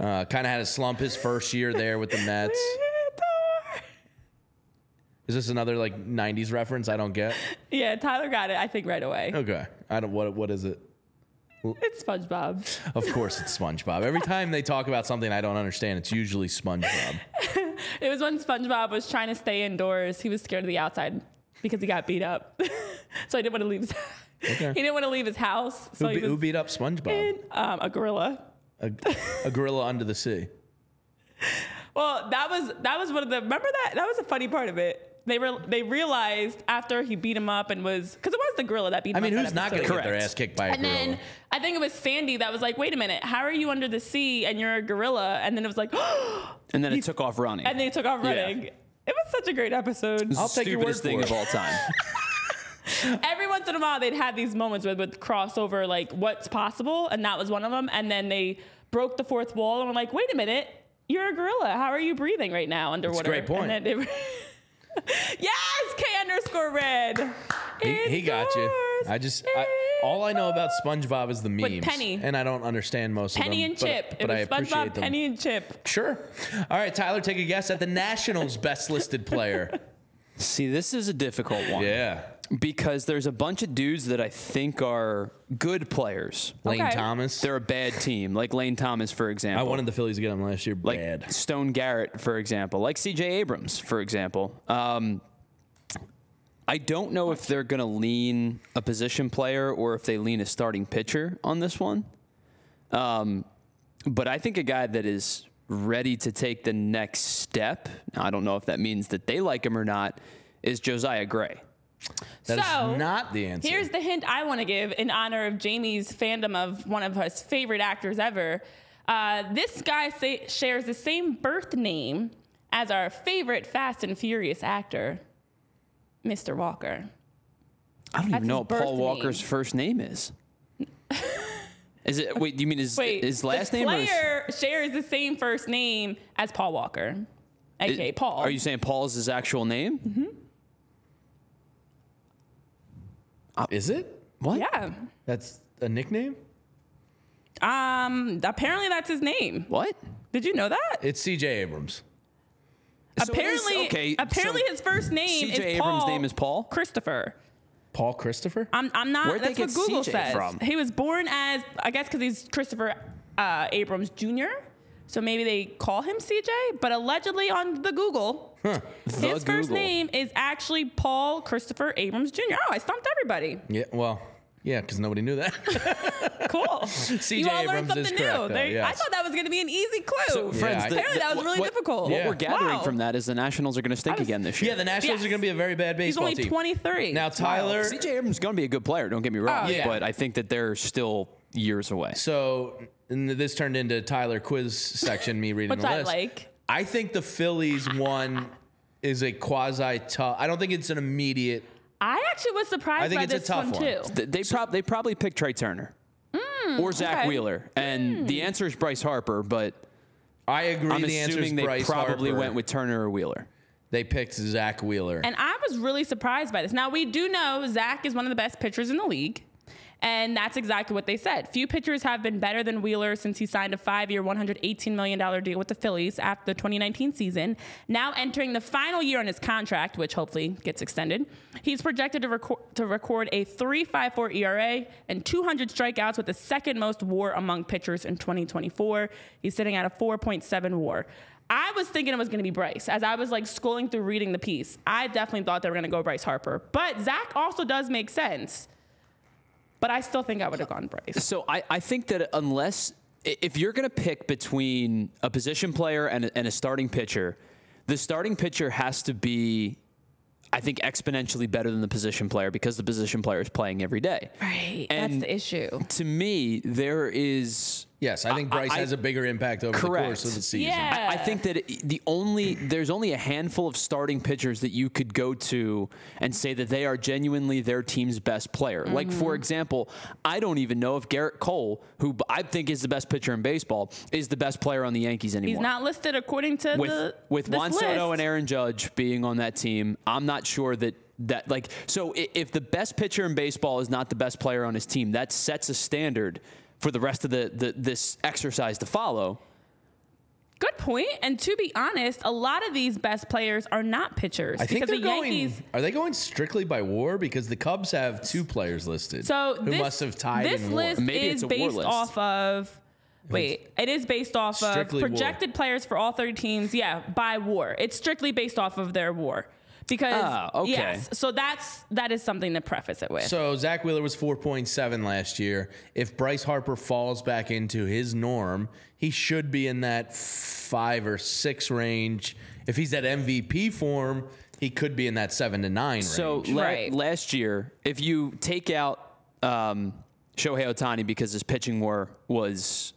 Uh, kind of had a slump his first year there with the Mets. Is this another like nineties reference I don't get? Yeah, Tyler got it, I think, right away. Okay. I don't what what is it? It's SpongeBob. Of course it's SpongeBob. Every time they talk about something I don't understand, it's usually SpongeBob. It was when SpongeBob was trying to stay indoors. He was scared of the outside because he got beat up. So he didn't want to leave his okay. He didn't want to leave his house. So who, be, who beat up SpongeBob? In, um, a gorilla. A, a gorilla under the sea. Well, that was that was one of the remember that that was a funny part of it. They were they realized after he beat him up and was because it was the gorilla that beat him up. I mean, up who's not going to get their ass kicked by a and gorilla? And then I think it was Sandy that was like, "Wait a minute, how are you under the sea and you're a gorilla?" And then it was like, and then it took off running. And they took off running. Yeah. It was such a great episode. I'll take your word for it. Stupidest thing of all time. Every once in a while, they'd have these moments with with crossover, like what's possible, and that was one of them. And then they broke the fourth wall and were like, "Wait a minute, you're a gorilla. How are you breathing right now underwater?" That's a great point. And then it, yes, K underscore red. He, he got you. I just I, all I know about SpongeBob is the memes, with Penny, and I don't understand most Penny of them. Penny and Chip. But, it but was I appreciate SpongeBob, them. Penny and Chip. Sure. All right, Tyler, take a guess at the Nationals' best listed player. See, this is a difficult one. Yeah. Because there's a bunch of dudes that I think are good players. Lane okay. Thomas. They're a bad team. Like Lane Thomas, for example. I wanted the Phillies to get him last year. Like bad. Stone Garrett, for example. Like C J. Abrams, for example. Um, I don't know if they're going to lean a position player or if they lean a starting pitcher on this one. Um, but I think a guy that is ready to take the next step, I don't know if that means that they like him or not, is Josiah Gray. That so, is not the answer. Here's the hint I want to give in honor of Jamie's fandom of one of his favorite actors ever. Uh, this guy say, shares the same birth name as our favorite Fast and Furious actor, Mister Walker. I don't That's even know what Paul Walker's name. first name is. Is it? Wait, you mean his, wait, his last name? Wait, the player or is, shares the same first name as Paul Walker, a k a. It, Paul. Are you saying Paul's his actual name? Mm-hmm. Uh, is it? What? Yeah. That's a nickname? Um. Apparently, that's his name. What? Did you know that? It's C J. Abrams. So apparently, is, okay, apparently so his first name is Paul. C J. Abrams' name is Paul? Christopher. Paul Christopher? I'm, I'm not. Where'd that's they get what Google C J says. From? He was born as, I guess because he's Christopher uh, Abrams Junior, so maybe they call him C J, but allegedly on the Google... Huh. His the first Google. name is actually Paul Christopher Abrams Junior Oh, I stumped everybody. Yeah, well, yeah, because nobody knew that. Cool. C J. You all Abrams learned something new. Correct, they, yes. I thought that was going to be an easy clue. So, friends, yeah, the, apparently the, that was really what, difficult. Yeah. What we're gathering wow. from that is the Nationals are going to stink was, again this year. Yeah, the Nationals yes. are going to be a very bad baseball team. He's only twenty-three. Team. Now, Tyler. Wow. C J. Abrams is going to be a good player, don't get me wrong, oh, yeah. but I think that they're still years away. So this turned into Tyler quiz section, me reading Which the I list. I like. I think the Phillies one is a quasi tough. I don't think it's an immediate. I actually was surprised. I think by it's this a tough one, one. too. They, they, prob- they probably picked Trey Turner mm, or Zach okay. Wheeler, and mm. the answer is Bryce Harper. But I agree. I'm the answer is they Bryce probably Harper. went with Turner or Wheeler. They picked Zach Wheeler, and I was really surprised by this. Now we do know Zach is one of the best pitchers in the league. And that's exactly what they said. Few pitchers have been better than Wheeler since he signed a five-year, one hundred eighteen million dollars deal with the Phillies after the twenty nineteen season. Now entering the final year on his contract, which hopefully gets extended, he's projected to, record, to record a three point five four E R A and two hundred strikeouts with the second most W A R among pitchers in twenty twenty-four. He's sitting at a four point seven W A R. I was thinking it was going to be Bryce. As I was like scrolling through reading the piece, I definitely thought they were going to go Bryce Harper. But Zach also does make sense. But I still think I would have gone Bryce. So I, I think that unless if you're going to pick between a position player and a, and a starting pitcher, the starting pitcher has to be, I think, exponentially better than the position player because the position player is playing every day. Right. And that's the issue. To me, there is... Yes, I think Bryce I, has a bigger impact over correct. the course of the season. Yeah. I, I think that the only there's only a handful of starting pitchers that you could go to and say that they are genuinely their team's best player. Mm-hmm. Like, for example, I don't even know if Garrett Cole, who I think is the best pitcher in baseball, is the best player on the Yankees anymore. He's not listed according to with, the With Juan list. Soto and Aaron Judge being on that team, I'm not sure that that like so if the best pitcher in baseball is not the best player on his team, that sets a standard for the rest of the, the this exercise to follow. Good point. And to be honest, a lot of these best players are not pitchers. I think they're the Yankees, going, are they going strictly by WAR? Because the Cubs have two players listed. So who this, must have tied this in WAR. List Maybe is it's a WAR list. Off of, wait, it is based off strictly of projected WAR. Players for all thirty teams. Yeah, by WAR. It's strictly based off of their WAR. Because ah, okay. yes, so that's that is something to preface it with. So Zach Wheeler was four point seven last year. If Bryce Harper falls back into his norm, he should be in that five or six range. If he's at M V P form, he could be in that seven to nine range. So la- right. last year, if you take out um, Shohei Ohtani because his pitching war was,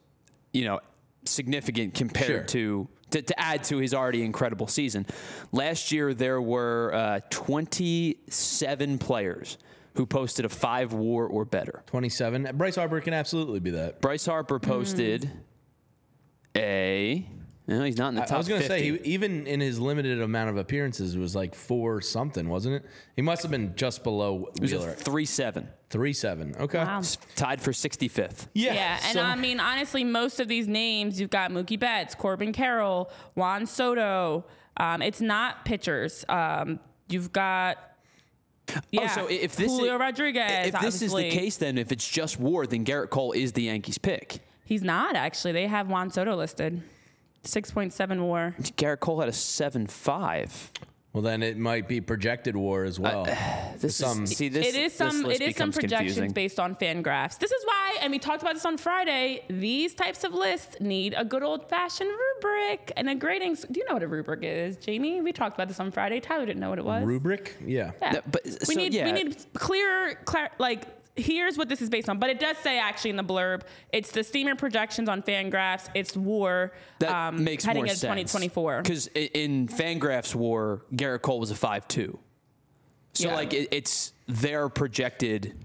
you know, significant compared sure. to. To, to add to his already incredible season. Last year, there were uh, twenty-seven players who posted a five WAR or better. twenty-seven Bryce Harper can absolutely be that. Bryce Harper posted mm. a... No, he's not in the top fifty. I was going to say, he, even in his limited amount of appearances, it was like four something, wasn't it? He must have been just below Wheeler. It was a three seven. three seven, okay. Wow. Tied for sixty-fifth. Yeah, yeah and so. I mean, honestly, most of these names, you've got Mookie Betts, Corbin Carroll, Juan Soto. Um, it's not pitchers. Um, you've got... Yeah. Oh, so if this Julio is, Rodriguez, If obviously. This is the case, then, if it's just WAR, then Garrett Cole is the Yankees pick. He's not, actually. They have Juan Soto listed. six point seven WAR. Garrett Cole had a seven point five. Well, then it might be projected WAR as well. Uh, this some, is, see, this, it is some this it is some projections confusing. Based on fan graphs. This is why, and we talked about this on Friday, these types of lists need a good old-fashioned rubric and a grading. Do you know what a rubric is, Jamie? We talked about this on Friday. Tyler didn't know what it was. Rubric? Yeah. yeah. No, but, so, we need yeah. we need clearer, clar- like, here's what this is based on. But it does say, actually, in the blurb, it's the steamer projections on FanGraphs. It's WAR. That um, makes more sense. Heading into twenty twenty-four. Because in FanGraphs WAR, Garrett Cole was a five two. So, yeah. like, it, it's their projected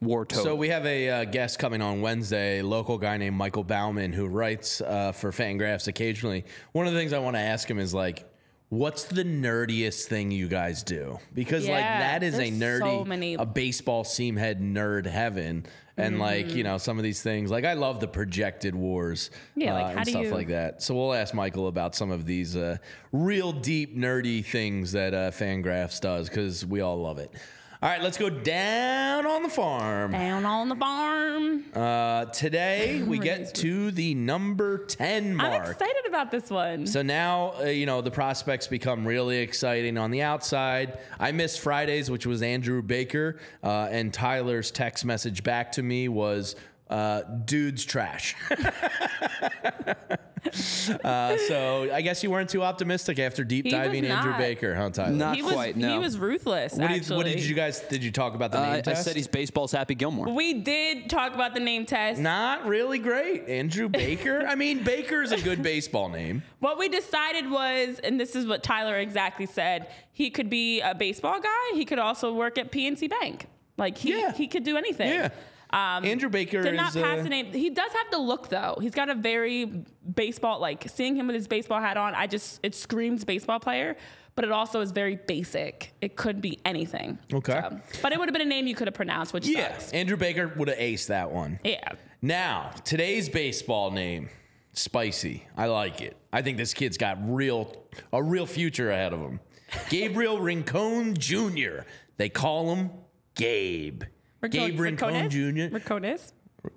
WAR total. So we have a uh, guest coming on Wednesday, a local guy named Michael Bauman, who writes uh, for FanGraphs occasionally. One of the things I want to ask him is, like, what's the nerdiest thing you guys do? Because yeah, like that is a nerdy, so a baseball seam head nerd heaven. And mm-hmm. like, you know, some of these things, like I love the projected WARs yeah, like uh, how and do stuff you... like that. So we'll ask Michael about some of these uh, real deep nerdy things that uh, FanGraphs does because we all love it. All right, let's go down on the farm. Down on the farm. Uh, today, we get to the number ten mark. I'm excited about this one. So now, uh, you know, the prospects become really exciting on the outside. I missed Fridays, which was Andrew Baker, uh, and Tyler's text message back to me was, uh, dude's trash. Uh, so I guess you weren't too optimistic after deep he diving Andrew Baker, huh, Tyler? Not he quite. Was, no, he was ruthless. What did, what did you guys? Did you talk about the uh, name I test? I said he's baseball's Happy Gilmore. We did talk about the name test. Not really great, Andrew Baker. I mean, Baker's a good baseball name. What we decided was, and this is what Tyler exactly said: he could be a baseball guy. He could also work at P N C Bank. Like he yeah. he could do anything. Yeah. Um, Andrew Baker did not is pass the name. He does have the look, though. He's got a very baseball, like seeing him with his baseball hat on. I just it screams baseball player, but it also is very basic. It could be anything. Okay, so, but it would have been a name you could have pronounced, which yeah, sucks. Andrew Baker would have aced that one. Yeah. Now today's baseball name, spicy. I like it. I think this kid's got real a real future ahead of him. Gabriel Rincon Junior They call him Gabe. Rincon- Gabe Rincon Junior Rincones?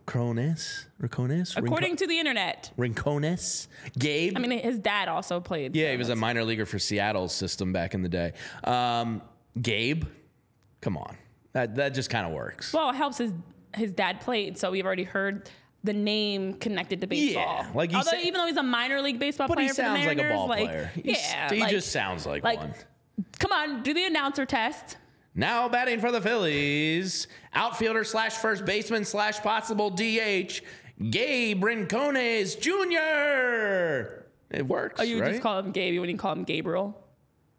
Rincones? Rincones? According Rincon- to the internet. Rincones? Gabe? I mean, his dad also played. Yeah, he was a minor leaguer for Seattle's system back in the day. Um, Gabe? Come on. That that just kind of works. Well, it helps his, his dad played, so we've already heard... the name connected to baseball. Yeah, like he Although, sa- even though he's a minor league baseball player for the Mariners. But he sounds like a ball player. Like, yeah. He like, just sounds like, like one. Come on, do the announcer test. Now batting for the Phillies, outfielder slash first baseman slash possible D H, Gabe Rincones Junior It works, Oh, you would right? just call him Gabe. You wouldn't call him Gabriel.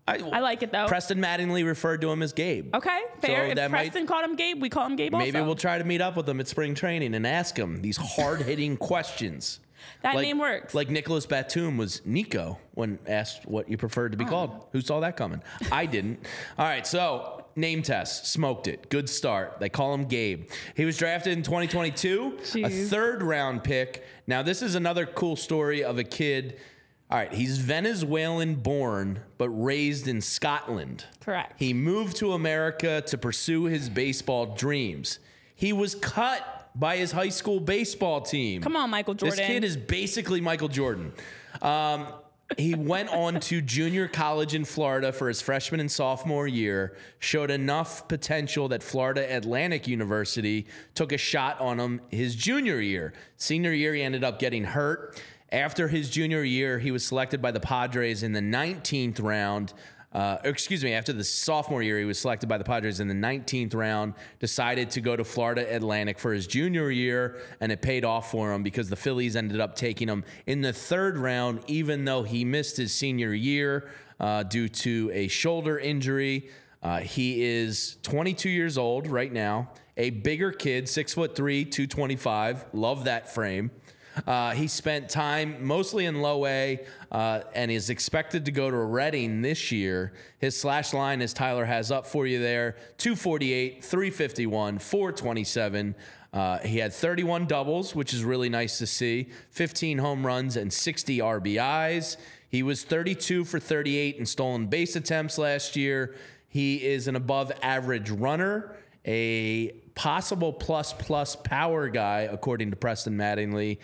I, I like it, though. Preston Mattingly referred to him as Gabe. Okay, fair. So if Preston might, called him Gabe, we call him Gabe maybe also. Maybe we'll try to meet up with him at spring training and ask him these hard-hitting questions. That like, name works. Like Nicholas Batum was Nico when asked what you preferred to be oh. called. Who saw that coming? I didn't. All right, so name test. Smoked it. Good start. They call him Gabe. He was drafted in twenty twenty-two, Jeez. a third-round pick. Now, this is another cool story of a kid. All right, he's Venezuelan-born, but raised in Scotland. Correct. He moved to America to pursue his baseball dreams. He was cut by his high school baseball team. Come on, Michael Jordan. This kid is basically Michael Jordan. Um, he went on to junior college in Florida for his freshman and sophomore year, showed enough potential that Florida Atlantic University took a shot on him his junior year. Senior year, he ended up getting hurt. After his junior year, he was selected by the Padres in the nineteenth round. Uh, excuse me, after the sophomore year, he was selected by the Padres in the nineteenth round, decided to go to Florida Atlantic for his junior year, and it paid off for him because the Phillies ended up taking him in the third round, even though he missed his senior year uh, due to a shoulder injury. Uh, he is twenty-two years old right now, a bigger kid, six foot three, two twenty-five. Love that frame. Uh, he spent time mostly in low A uh, and is expected to go to Reading this year. His slash line, as Tyler has up for you there, two forty-eight, three fifty-one, four twenty-seven. Uh, he had thirty-one doubles, which is really nice to see, fifteen home runs and sixty R B Is. He was thirty-two for thirty-eight in stolen base attempts last year. He is an above average runner, a possible plus plus power guy, according to Preston Mattingly.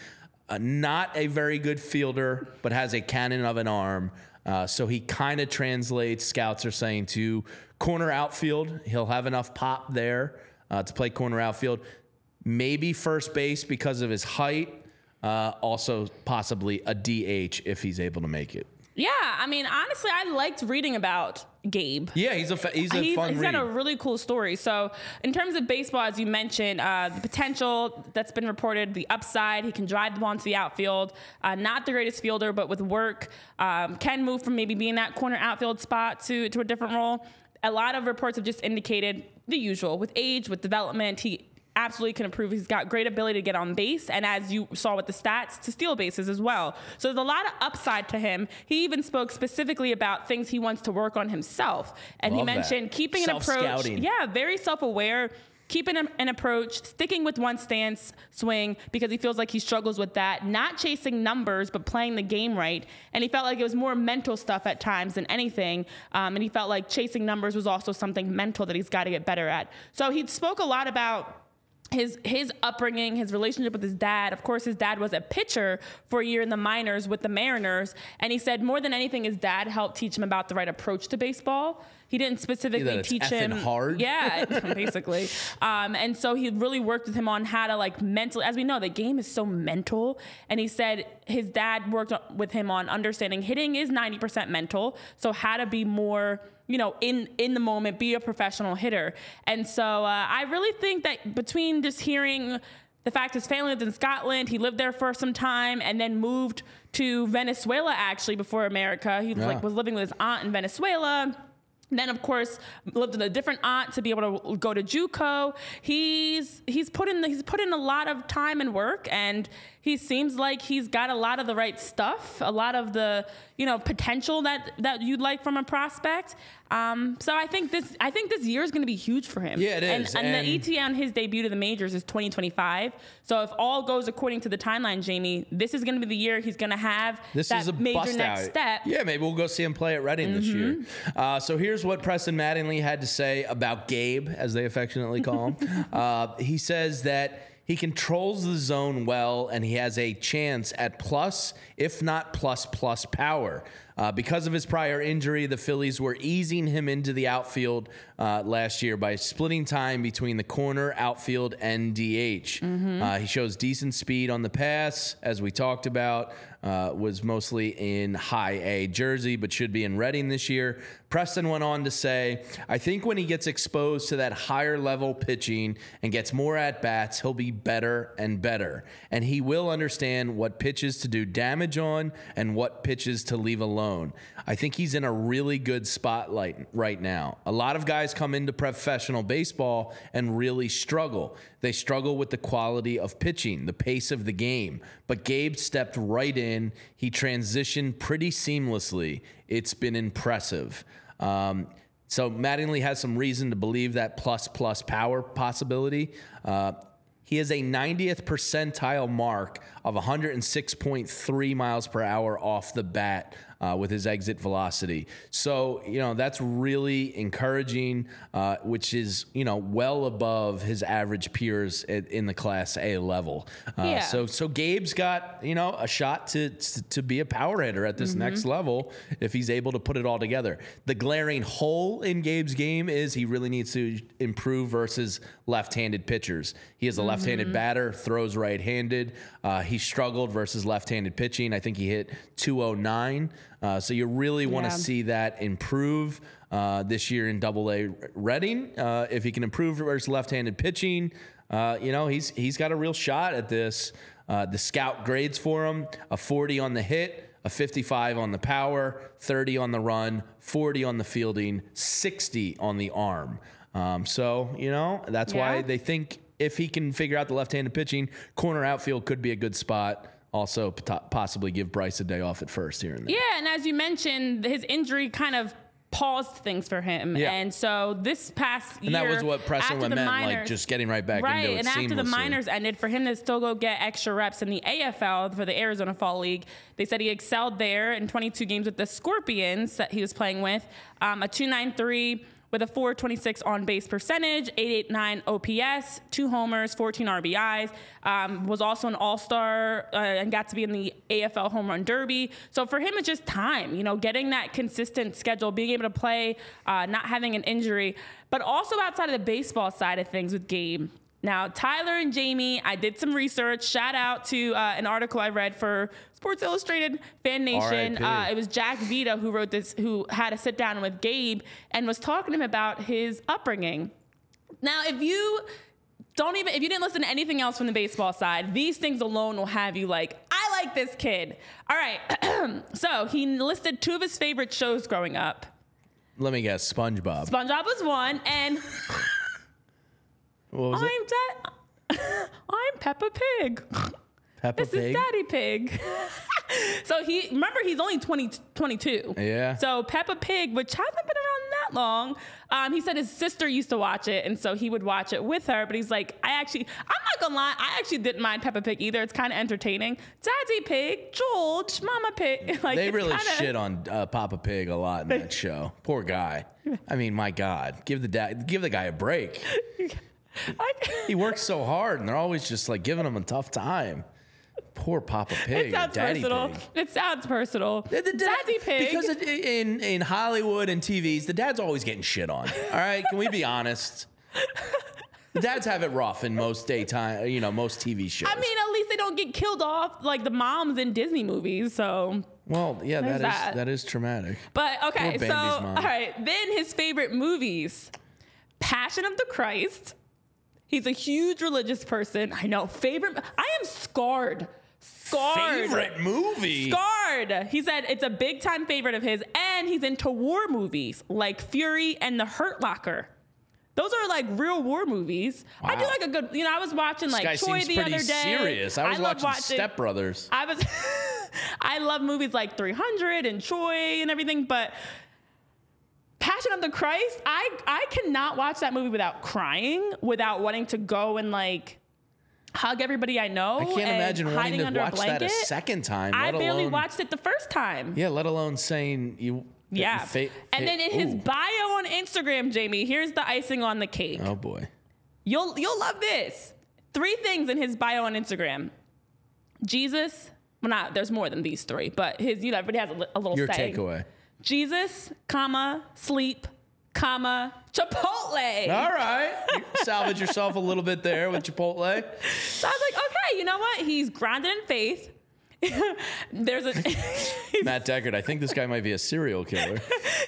Uh, not a very good fielder, but has a cannon of an arm. Uh, so he kind of translates, scouts are saying, to corner outfield. He'll have enough pop there uh, to play corner outfield. Maybe first base because of his height. Uh, also possibly a D H if he's able to make it. Yeah, I mean, honestly, I liked reading about Gabe. Yeah, he's a fa- he's a he's, fun he's read. Got a really cool story. So in terms of baseball, as you mentioned, uh, the potential that's been reported, the upside, he can drive the ball into the outfield. Uh, not the greatest fielder, but with work, um, can move from maybe being that corner outfield spot to to a different role. A lot of reports have just indicated the usual. With age, with development, he absolutely can improve. He's got great ability to get on base, and as you saw with the stats, to steal bases as well. So there's a lot of upside to him. He even spoke specifically about things he wants to work on himself, and Love he mentioned that. keeping an approach. Yeah, very self-aware. Keeping an approach, sticking with one stance swing because he feels like he struggles with that, not chasing numbers, but playing the game right. And he felt like it was more mental stuff at times than anything. Um, and he felt like chasing numbers was also something mental that he's got to get better at. So he spoke a lot about His his upbringing, his relationship with his dad. Of course, his dad was a pitcher for a year in the minors with the Mariners. And he said more than anything, his dad helped teach him about the right approach to baseball. He didn't specifically yeah, teach him hard. Yeah, basically. Um, and so he really worked with him on how to like mentally, as we know, the game is so mental. And he said his dad worked with him on understanding hitting is ninety percent mental. So how to be more, you know, in, in the moment, be a professional hitter. And so uh, I really think that between just hearing the fact his family lived in Scotland, he lived there for some time and then moved to Venezuela actually before America. He yeah. like was living with his aunt in Venezuela. Then, of course, lived with a different aunt to be able to go to JUCO. He's he's put in he's put in a lot of time and work, and he seems like he's got a lot of the right stuff, a lot of the you know potential that, that you'd like from a prospect. Um, so I think this I think this year is going to be huge for him. Yeah, it is. And, and, and the E T A on his debut to the majors is twenty twenty-five. So if all goes according to the timeline, Jamie, this is going to be the year he's going to have this that is a major bust next out. step. Yeah, maybe we'll go see him play at Reading mm-hmm. this year. Uh, so here's what Preston Mattingly had to say about Gabe, as they affectionately call him. uh, he says that he controls the zone well, and he has a chance at plus, if not plus, plus power. Uh, because of his prior injury, the Phillies were easing him into the outfield uh, last year by splitting time between the corner, outfield, and D H. Mm-hmm. Uh, he shows decent speed on the pass, as we talked about. Uh, was mostly in high A Jersey, but should be in Reading this year. Preston went on to say, I think when he gets exposed to that higher level pitching and gets more at-bats, he'll be better and better. And he will understand what pitches to do damage on and what pitches to leave alone. I think he's in a really good spotlight right now. A lot of guys come into professional baseball and really struggle. They struggle with the quality of pitching, the pace of the game. But Gabe stepped right in. He transitioned pretty seamlessly. It's been impressive. Um, so Mattingly has some reason to believe that plus plus power possibility. Uh, he has a ninetieth percentile mark of one oh six point three miles per hour off the bat uh, with his exit velocity. So, you know, that's really encouraging, uh, which is, you know, well above his average peers in, in the Class A level. Uh, yeah. So so Gabe's got, you know, a shot to, to, to be a power hitter at this mm-hmm. next level if he's able to put it all together. The glaring hole in Gabe's game is he really needs to improve versus left-handed pitchers. He is a mm-hmm. left-handed batter, throws right-handed. Uh, he struggled versus left-handed pitching. I think he hit two oh nine. Uh, so you really want to yeah. see that improve uh, this year in Double A Reading. Uh, if he can improve versus left-handed pitching, uh, you know, he's he's got a real shot at this. Uh, the scout grades for him, a forty on the hit, a fifty-five on the power, thirty on the run, forty on the fielding, sixty on the arm. Um, so, you know, that's yeah. why they think if he can figure out the left-handed pitching, corner outfield could be a good spot. Also, possibly give Bryce a day off at first here and there. Yeah, and as you mentioned, his injury kind of paused things for him. Yeah. And so this past year. And that was what Preston meant, minors, like just getting right back right, into it and seamlessly. Right, and after the minors ended, for him to still go get extra reps in the A F L for the Arizona Fall League, they said he excelled there in twenty-two games with the Scorpions that he was playing with, um, a two ninety-three with a four twenty-six on-base percentage, eight eighty-nine O P S, two homers, fourteen R B Is, um, was also an all-star uh, and got to be in the A F L Home Run Derby. So for him, it's just time, you know, getting that consistent schedule, being able to play, uh, not having an injury. But also outside of the baseball side of things with Gabe. Now, Tyler and Jamie, I did some research. Shout out to uh, an article I read for Sports Illustrated, Fan Nation. Uh, it was Jack Vita who wrote this, who had a sit down with Gabe and was talking to him about his upbringing. Now, if you don't even, if you didn't listen to anything else from the baseball side, these things alone will have you like, I like this kid. All right. So he listed two of his favorite shows growing up. Let me guess, SpongeBob. SpongeBob was one, and... What was I'm it? Da- I'm Peppa Pig. Peppa this Pig? This is Daddy Pig. So he, remember, he's only twenty, twenty-two. Yeah. So Peppa Pig, which hasn't been around that long, um, he said his sister used to watch it, and so he would watch it with her. But he's like, I actually, I'm not gonna lie, I actually didn't mind Peppa Pig either. It's kind of entertaining. Daddy Pig, George, Mama Pig. Like, they really kinda... shit on uh, Papa Pig a lot in that show. Poor guy. I mean, my God, give the da- give the guy a break. He works so hard, and they're always just like giving him a tough time. Poor Papa Pig. It sounds Daddy personal. Pig. It sounds personal. The, the dad, Daddy Pig. Because it, in in Hollywood and T Vs, the dad's always getting shit on. All right, can we be honest? The dads have it rough in most daytime, you know, most T V shows. I mean, at least they don't get killed off like the moms in Disney movies. So. Well, yeah, that is that. that is traumatic. But okay, so mom. All right, then his favorite movies: Passion of the Christ. He's a huge religious person. I know. Favorite. I am scarred. Scarred. Favorite movie? Scarred. He said it's a big time favorite of his. And he's into war movies like Fury and The Hurt Locker. Those are like real war movies. Wow. I do like a good, you know, I was watching like this guy Troy seems the other day. Serious. I was I watching, watching Step Brothers. I was, I love movies like three hundred and Troy and everything, but Passion of the Christ, I, I cannot watch that movie without crying, without wanting to go and, like, hug everybody I know. I can't imagine wanting to watch that a second time. I barely watched it the first time. Yeah, let alone saying you... Yeah. Fa- fa- and then in his bio on Instagram, Jamie, here's the icing on the cake. Oh, boy. You'll, you'll love this. Three things in his bio on Instagram. Jesus, Well, not, there's more than these three, but his, you know, everybody has a, a little Your saying. Takeaway. Jesus, comma, sleep, comma, Chipotle. All right. You salvage yourself a little bit there with Chipotle. So I was like, okay, you know what? He's grounded in faith. There's a Matt Deckard. I think this guy might be a serial killer.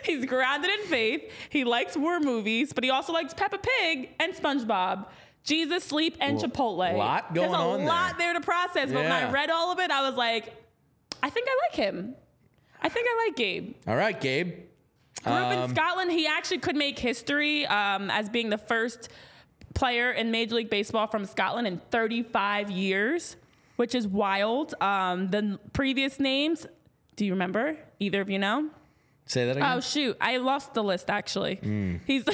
He's grounded in faith. He likes war movies, but he also likes Peppa Pig and SpongeBob. Jesus, sleep, and L- Chipotle. A lot going on there. There's a lot there. there to process. But yeah. when I read all of it, I was like, I think I like him. I think I like Gabe. All right, Gabe. Grew up um, in Scotland. He actually could make history um, as being the first player in Major League Baseball from Scotland in thirty-five years, which is wild. Um, the previous names, do you remember? Either of you know? Say that again. Oh, shoot. I lost the list, actually. Mm. He's...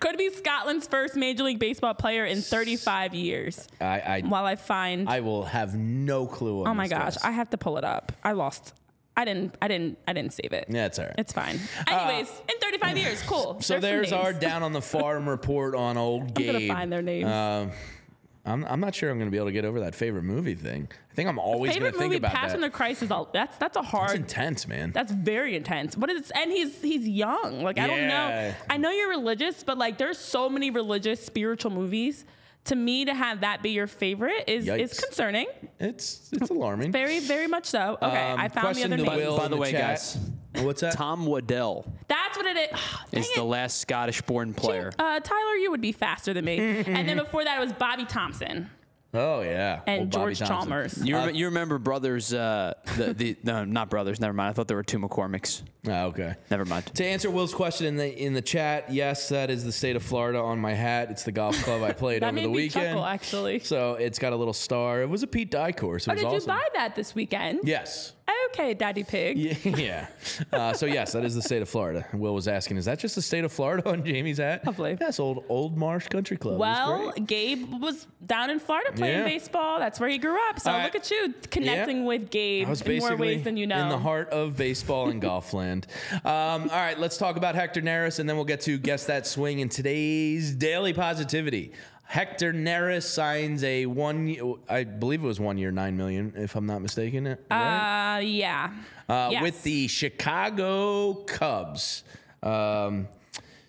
Could be Scotland's first Major League Baseball player in thirty-five years. I, I while I find I will have no clue. On oh my gosh, list. I have to pull it up. I lost. I didn't. I didn't. I didn't save it. Yeah, it's all right. It's fine. Anyways, uh, in thirty-five years, cool. So there's, there's our down on the farm report on old Gabe. I'm gonna find their names. Uh, I'm, I'm not sure I'm gonna be able to get over that favorite movie thing. I think I'm always favorite gonna movie, think about Passion that. Passion of the Christ is all. That's that's a hard. That's intense, man. That's very intense. What is? And he's he's young. Like I yeah. don't know. I know you're religious, but like there's so many religious spiritual movies. To me, to have that be your favorite is Yikes. is concerning. It's it's alarming. It's very very much so. Okay, um, I found the other name. By, by the, the way, chat. guys. What's that? Tom Waddell. That's what it is. Oh, it's it. the last Scottish-born player. Uh, Tyler, you would be faster than me. And then before that, it was Bobby Thompson. Oh, yeah. And Old George Chalmers. You, rem- uh, you remember brothers, uh, the, the, no, not brothers, never mind. I thought there were two McCormicks. Oh, okay. Never mind. To answer Will's question in the in the chat, yes, that is the state of Florida on my hat. It's the golf club I played over the weekend. That made me chuckle, actually. So it's got a little star. It was a Pete Dye course. It oh, was did awesome. You buy that this weekend? Yes. Okay, Daddy Pig. Yeah. Uh, so, yes, that is the state of Florida. Will was asking, is that just the state of Florida on Jamie's hat? Lovely. That's old Old Marsh Country Club. Well, Gabe was down in Florida playing yeah. baseball. That's where he grew up. So, uh, look at you connecting yeah. with Gabe in more ways than you know. In the heart of baseball and golf land. Um, all right, let's talk about Hector Neris, and then we'll get to Guess That Swing in today's Daily Positivity. Hector Neris signs a one, I believe it was one year, nine million dollars, if I'm not mistaken. Right? Uh, yeah. Uh, yes. With the Chicago Cubs. Um,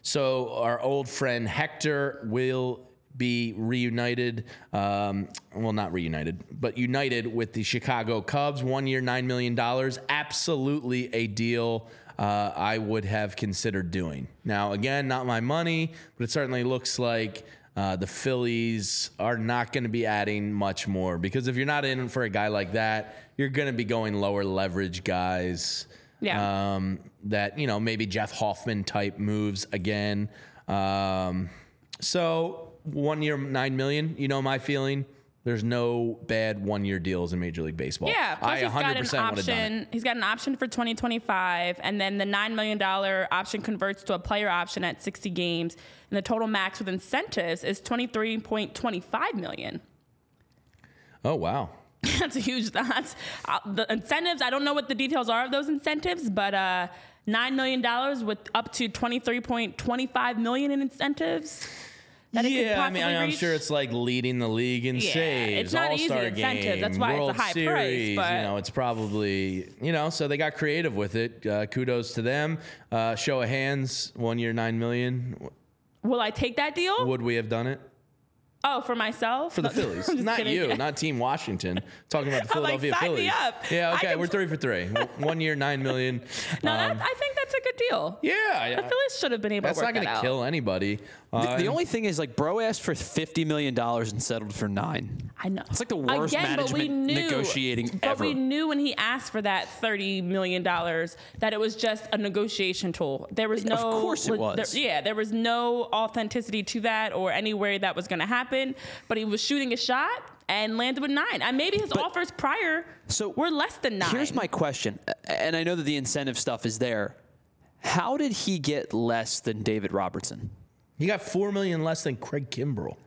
so our old friend Hector will be reunited. Um, well, not reunited, but united with the Chicago Cubs. One year, nine million dollars. Absolutely a deal uh, I would have considered doing. Now, again, not my money, but it certainly looks like Uh, the Phillies are not going to be adding much more because if you're not in for a guy like that, you're going to be going lower leverage guys. Yeah. Um, that, you know, maybe Jeff Hoffman type moves again. Um, so one year, nine million dollars, you know, my feeling there's no bad one year deals in Major League Baseball. Yeah. Plus I he's got an option. He's got an option for twenty twenty-five and then the nine million dollars option converts to a player option at sixty games. And the total max with incentives is twenty-three point two five million dollars. Oh, wow. That's a huge, that's uh, the incentives. I don't know what the details are of those incentives, but, uh, nine million dollars with up to twenty-three point two five million dollars in incentives. That yeah, I mean, I'm reach. sure it's like leading the league in yeah, saves, it's not All-Star easy game, that's why World it's a high Series. Price, but you know, it's probably you know. So they got creative with it. Uh, kudos to them. Uh, show of hands, one year, nine million. Will I take that deal? Would we have done it? Oh, for myself? For the Phillies. Not kidding. You, not Team Washington. Talking about the Philadelphia like, sign Phillies. Me up. Yeah, okay, we're three for three. One year, nine million. No, um, that, I think that's a good deal. Yeah. The Phillies should have been able to work that out. That's not going to kill anybody. Uh, the, the only thing is, like, bro asked for fifty million dollars and settled for nine. I know. It's like the worst Again, management but we knew, negotiating but ever. But we knew when he asked for that thirty million dollars that it was just a negotiation tool. There was no... Of course it was. There, yeah, there was no authenticity to that or anywhere that was going to happen. But he was shooting a shot and landed with nine. And maybe his but offers prior so were less than nine. Here's my question, and I know that the incentive stuff is there. How did he get less than David Robertson? He got four million less than Craig Kimbrell.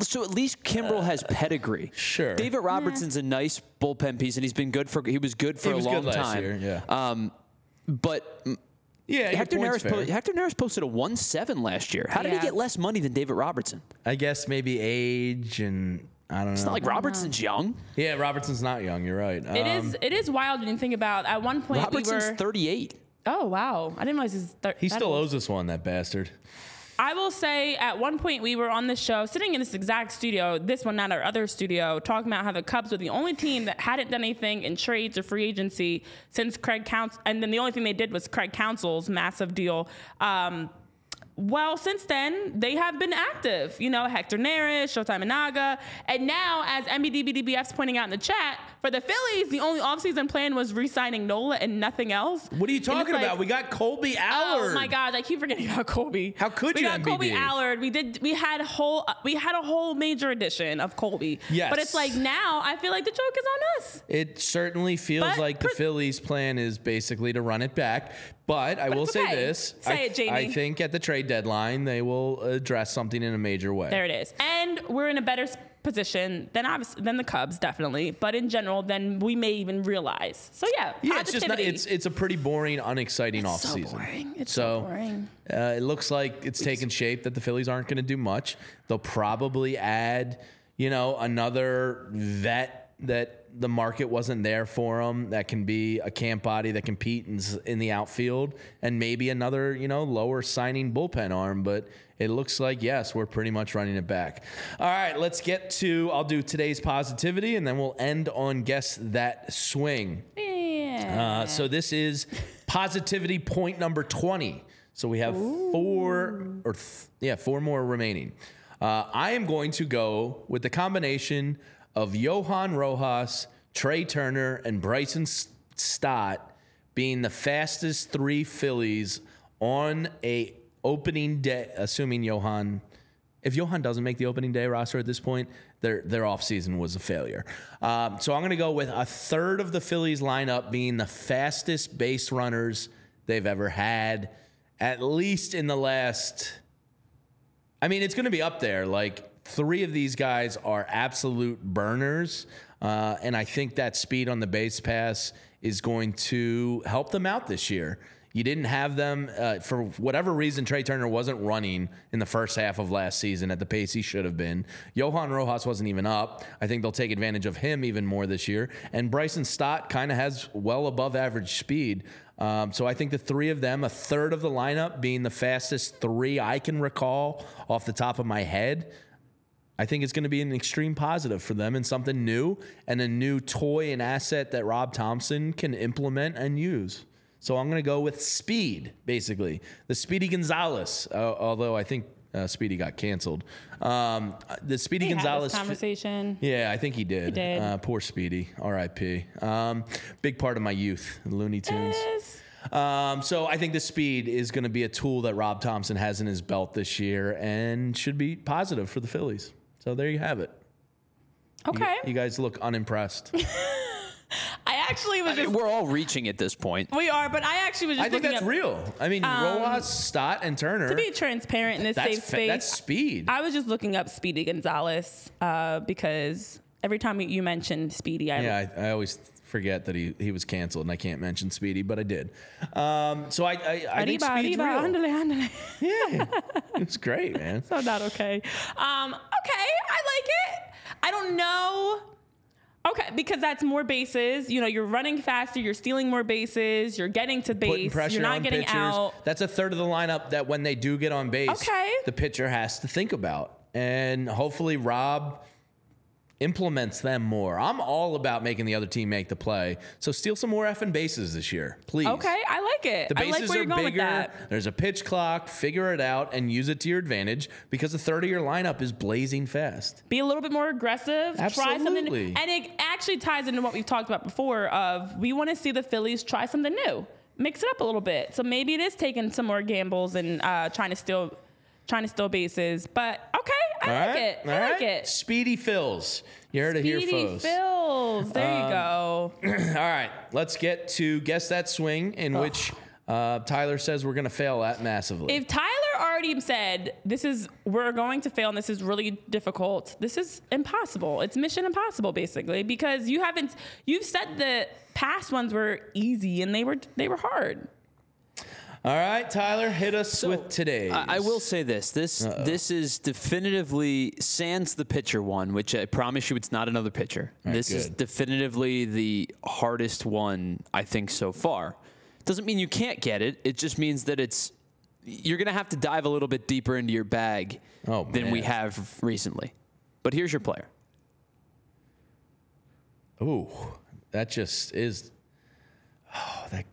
So at least Kimbrell uh, has pedigree. Sure. David Robertson's yeah. a nice bullpen piece, and he's been good for. He was good for he was a long good last time. Year, yeah. Um, but. Yeah, Hector Neris, po- Hector Neris posted a one seven last year. How did yeah. he get less money than David Robertson? I guess maybe age and I don't it's know. It's not like Robertson's young. Yeah, Robertson's not young. You're right. It um, is. It is wild when you think about. At one point, Robertson's we were, thirty-eight. Oh wow! I didn't realize he's. Thir- he still owes us one. That bastard. I will say at one point we were on this show, sitting in this exact studio, this one, not our other studio, talking about how the Cubs were the only team that hadn't done anything in trades or free agency since Craig Counsell. And then the only thing they did was Craig Counsell's massive deal. Um, well, since then, they have been active. You know, Hector Neris, Shota Imanaga. And now, as M B D B D B F's pointing out in the chat, for the Phillies, the only offseason plan was re-signing Nola and nothing else. What are you talking about? Like, we got Colby Allard. Oh, my God. I keep forgetting about Colby. How could we you, We got M B D? Colby Allard. We did. We had, whole, we had a whole major edition of Colby. Yes. But it's like now, I feel like the joke is on us. It certainly feels but like per- the Phillies' plan is basically to run it back. But I but will say okay. this. Say I, it, Jamie. I think at the trade deadline, they will address something in a major way. There it is. And we're in a better position than obviously, than the Cubs, definitely. But in general, than we may even realize. So, yeah, yeah, it's just not, it's it's a pretty boring, unexciting it's offseason. It's so boring. It's so, so boring. Uh, it looks like it's, it's taken shape that the Phillies aren't going to do much. They'll probably add, you know, another vet that the market wasn't there for him, that can be a camp body that compete in, in the outfield, and maybe another, you know, lower signing bullpen arm. But it looks like, yes, we're pretty much running it back. All right, let's get to, I'll do today's positivity, and then we'll end on Guess That Swing. Yeah. Uh, so this is positivity point number twenty. So we have Ooh. four or th- yeah, four more remaining. Uh, I am going to go with the combination of Johan Rojas, Trey Turner, and Bryson Stott being the fastest three Phillies on a opening day, assuming Johan, if Johan doesn't make the opening day roster at this point, their their offseason was a failure. Um, so I'm going to go with a third of the Phillies lineup being the fastest base runners they've ever had, at least in the last, I mean, it's going to be up there, like, three of these guys are absolute burners, uh, and I think that speed on the base pass is going to help them out this year. You didn't have them, uh, for whatever reason, Trey Turner wasn't running in the first half of last season at the pace he should have been. Johan Rojas wasn't even up. I think they'll take advantage of him even more this year. And Bryson Stott kind of has well above average speed. Um, so I think the three of them, a third of the lineup being the fastest three I can recall off the top of my head, I think it's going to be an extreme positive for them and something new and a new toy and asset that Rob Thompson can implement and use. So I'm going to go with speed, basically. The Speedy Gonzalez, uh, although I think uh, Speedy got canceled. Um, the Speedy we Gonzalez had this conversation. Fi- yeah, I think he did. He did. Uh, poor Speedy, R I P. Um, big part of my youth, Looney Tunes. Yes. Um, so I think the speed is going to be a tool that Rob Thompson has in his belt this year and should be positive for the Phillies. So there you have it. Okay. You, you guys look unimpressed. I actually was I just... Mean, we're all reaching at this point. We are, but I actually was just I think that's up, real. I mean, um, Rojas, Stott, and Turner. To be transparent in this safe fa- space. That's speed. I was just looking up Speedy Gonzalez uh, because every time you mentioned Speedy, I... Yeah, I, I always... forget that he, he was canceled, and I can't mention Speedy, but I did. Um, so I I, I think Speedy's real. Andale, andale. Yeah, it's great, man. So not okay. Um, okay, I like it. I don't know. Okay, because that's more bases. You know, you're running faster. You're stealing more bases. You're getting to base. Putting pressure you're not on getting pitchers. Out. That's a third of the lineup that when they do get on base, okay. the pitcher has to think about, and hopefully Rob implements them more. I'm all about making the other team make the play. So steal some more effing bases this year, please. Okay, I like it. The bases I like where you're are going bigger. With that. There's a pitch clock. Figure it out and use it to your advantage because the third of your lineup is blazing fast. Be a little bit more aggressive. Absolutely. Try something, and it actually ties into what we've talked about before. Of we want to see the Phillies try something new, mix it up a little bit. So maybe it is taking some more gambles and uh, trying to steal. Trying to steal bases, but okay, I all like right, it. I all like right. it. Speedy Phils. You heard it here, folks. Speedy Phils. There um, you go. All right, let's get to Guess That Swing, in oh. which uh, Tyler says we're going to fail at massively. If Tyler already said this is we're going to fail and this is really difficult, this is impossible. It's mission impossible, basically, because you haven't. You've said the past ones were easy and they were they were hard. All right, Tyler, hit us so, with today's. I, I will say this. This Uh-oh. this is definitively sans the pitcher one, which I promise you it's not another pitcher. Right, this good. is definitively the hardest one, I think, so far. Doesn't mean you can't get it. It just means that it's you're going to have to dive a little bit deeper into your bag oh, than man. we have recently. But here's your player. Ooh, that just is... Oh, that...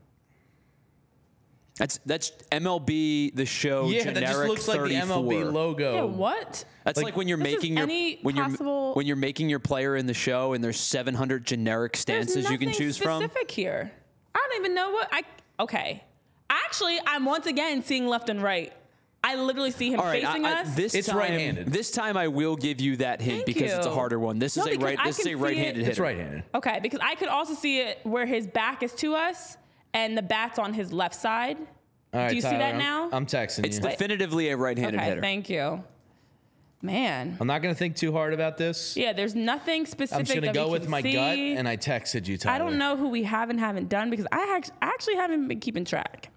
That's that's M L B The Show. Yeah, generic that just looks thirty-four. Like the M L B logo. Yeah, what? That's like, like when you're making your when possible... you're when you're making your player in the show, and there's seven hundred generic stances you can choose from. There's nothing specific here. I don't even know what I. Okay, actually, I'm once again seeing left and right. I literally see him All right, facing I, I, us. This it's time, right-handed. This time I will give you that hint Thank because you. it's a harder one. This no, is a right. This is a right-handed it. hitter. It's right-handed. Okay, because I could also see it where his back is to us. And the bat's on his left side. All right, do you Tyler, see that I'm, now? I'm texting you. It's definitively a right-handed okay, hitter. Thank you. Man. I'm not going to think too hard about this. Yeah, there's nothing specific. I'm just going to go with my see. gut, and I texted you, Tyler. I don't know who we have and haven't done because I actually haven't been keeping track.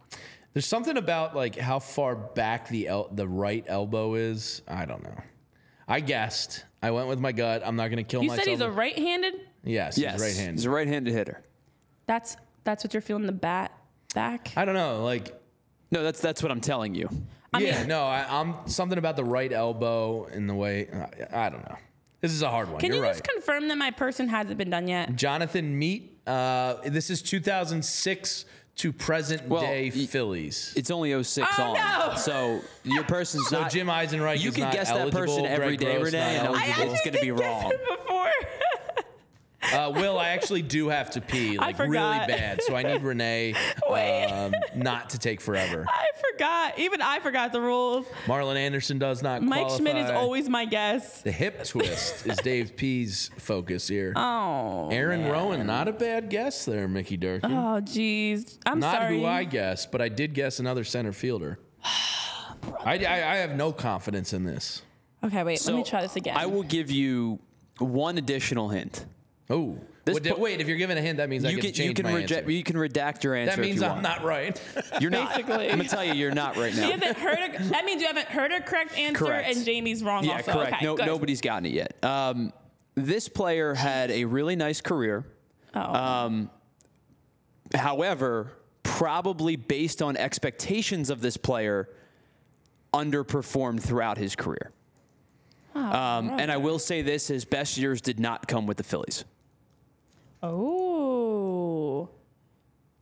There's something about like how far back the el- the right elbow is. I don't know. I guessed. I went with my gut. I'm not going to kill you myself. You said he's a right-handed? Yes, yes, he's right-handed. He's a right-handed hitter. That's... That's what you're feeling the bat back? I don't know. Like, no, that's that's what I'm telling you. I yeah, mean, no, I, I'm something about the right elbow and the way. I, I don't know. This is a hard one. Can you're you just right. confirm that my person hasn't been done yet? Jonathan Meat. Uh, this is two thousand six to present well, day y- Phillies. It's only oh six oh, on. No. So your person's so not. So Jim Eisenreich. You is can not guess eligible. that person every Greg day, Renee. And it's going to be wrong. Before. Uh, Will, I actually do have to pee like really bad, so I need Renee um, not to take forever. I forgot. Even I forgot the rules. Marlon Anderson does not Mike qualify. Mike Schmidt is always my guess. The hip twist is Dave P's focus here. Oh, Aaron man. Rowan, not a bad guess there, Mickey Durkin. Oh, jeez. I'm not sorry. Not who I guessed, but I did guess another center fielder. I, I, I have no confidence in this. Okay, wait. So let me try this again. I will give you one additional hint. Oh, wait, po- wait, if you're giving a hint, that means you I get can, to change you can my reje- answer. You can redact your answer. That means if you I'm want. not right. You're not. Basically. I'm going to tell you, you're not right now. She hasn't heard a, that means you haven't heard her correct answer, correct. and Jamie's wrong yeah, also. Yeah, correct. Okay, no, nobody's gotten it yet. Um, this player had a really nice career. Oh. Um, however, probably based on expectations of this player, underperformed throughout his career. Oh, um, right. And I will say this, his best years did not come with the Phillies. Oh,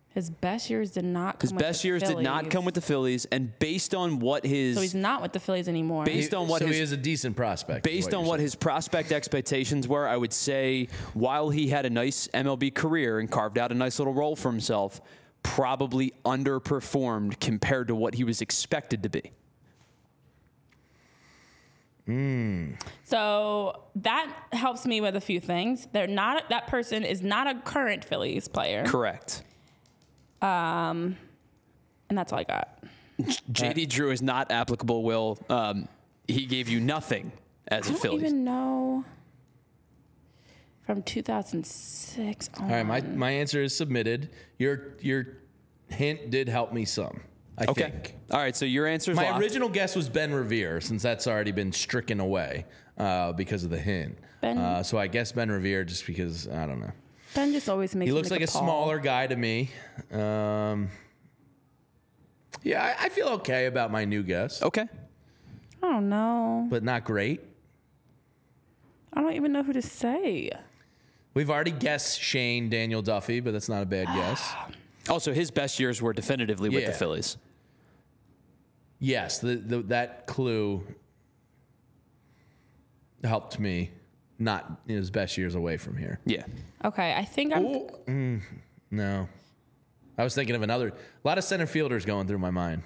his best years did not come his with the Phillies. His best years did not come with the Phillies, and based on what his... So he's not with the Phillies anymore. Based on what So his, he is a decent prospect. Based on what saying. his prospect expectations were, I would say while he had a nice M L B career and carved out a nice little role for himself, probably underperformed compared to what he was expected to be. Mm. So that helps me with a few things. They're not that person is not a current Phillies player. Correct. Um, and that's all I got. J D Drew is not applicable. Will um, he gave you nothing as I a Phillies? I don't even know. From two thousand six on. All right, my my answer is submitted. Your your hint did help me some. I okay. think. All right. So your answer's my locked. original guess was Ben Revere, since that's already been stricken away uh, because of the hint. Ben. Uh, so I guess Ben Revere, just because I don't know. Ben just always makes. He looks like a, a smaller guy to me. Um, yeah, I, I feel okay about my new guess. Okay. I don't know. But not great. I don't even know who to say. We've already guessed Shane Daniel Duffy, but that's not a bad guess. Also, his best years were definitively yeah. with the Phillies. Yes, the, the, that clue helped me not in his best years away from here. Yeah. Okay, I think I'm... Ooh, mm, no. I was thinking of another... A lot of center fielders going through my mind.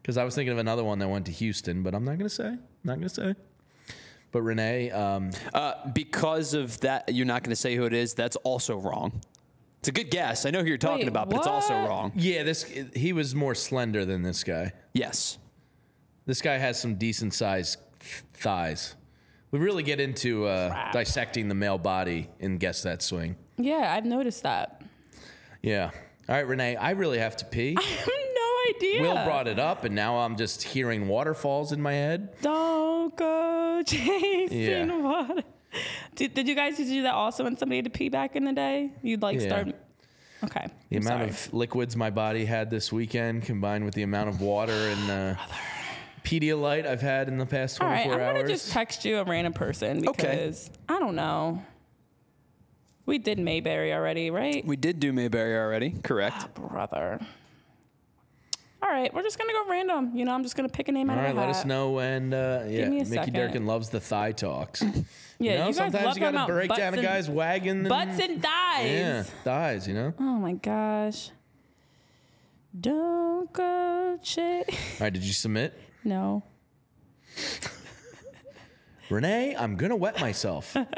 Because I was thinking of another one that went to Houston, but I'm not going to say. Not going to say. But Renee... Um, uh, because of that, you're not going to say who it is. That's also wrong. It's a good guess. I know who you're talking Wait, about, but what? It's also wrong. Yeah, this he was more slender than this guy. Yes. This guy has some decent-sized thighs. We really get into uh, wow. dissecting the male body and guess that swing. Yeah, I've noticed that. Yeah. All right, Renee, I really have to pee. I have idea. Will brought it up, and now I'm just hearing waterfalls in my head. Don't go chasing yeah. water. Did, did you guys used to do that also when somebody had to pee back in the day? You'd like yeah. start... Okay. The I'm amount sorry. of liquids my body had this weekend combined with the amount of water and uh, Pedialyte I've had in the past twenty-four hours. All right, I'm going to just text you a random person because okay. I don't know. We did Mayberry already, right? We did do Mayberry already, correct. Oh, brother. All right, we're just going to go random. You know, I'm just going to pick a name out of the hat. All right, let us know when uh, yeah, Mickey second. Durkin loves the thigh talks. Yeah, you know, you sometimes you got to break down a guy's wagon. Butts and thighs. Yeah, thighs, you know? Oh, my gosh. Don't go shit. All right, did you submit? No. Renee, I'm going to wet myself. All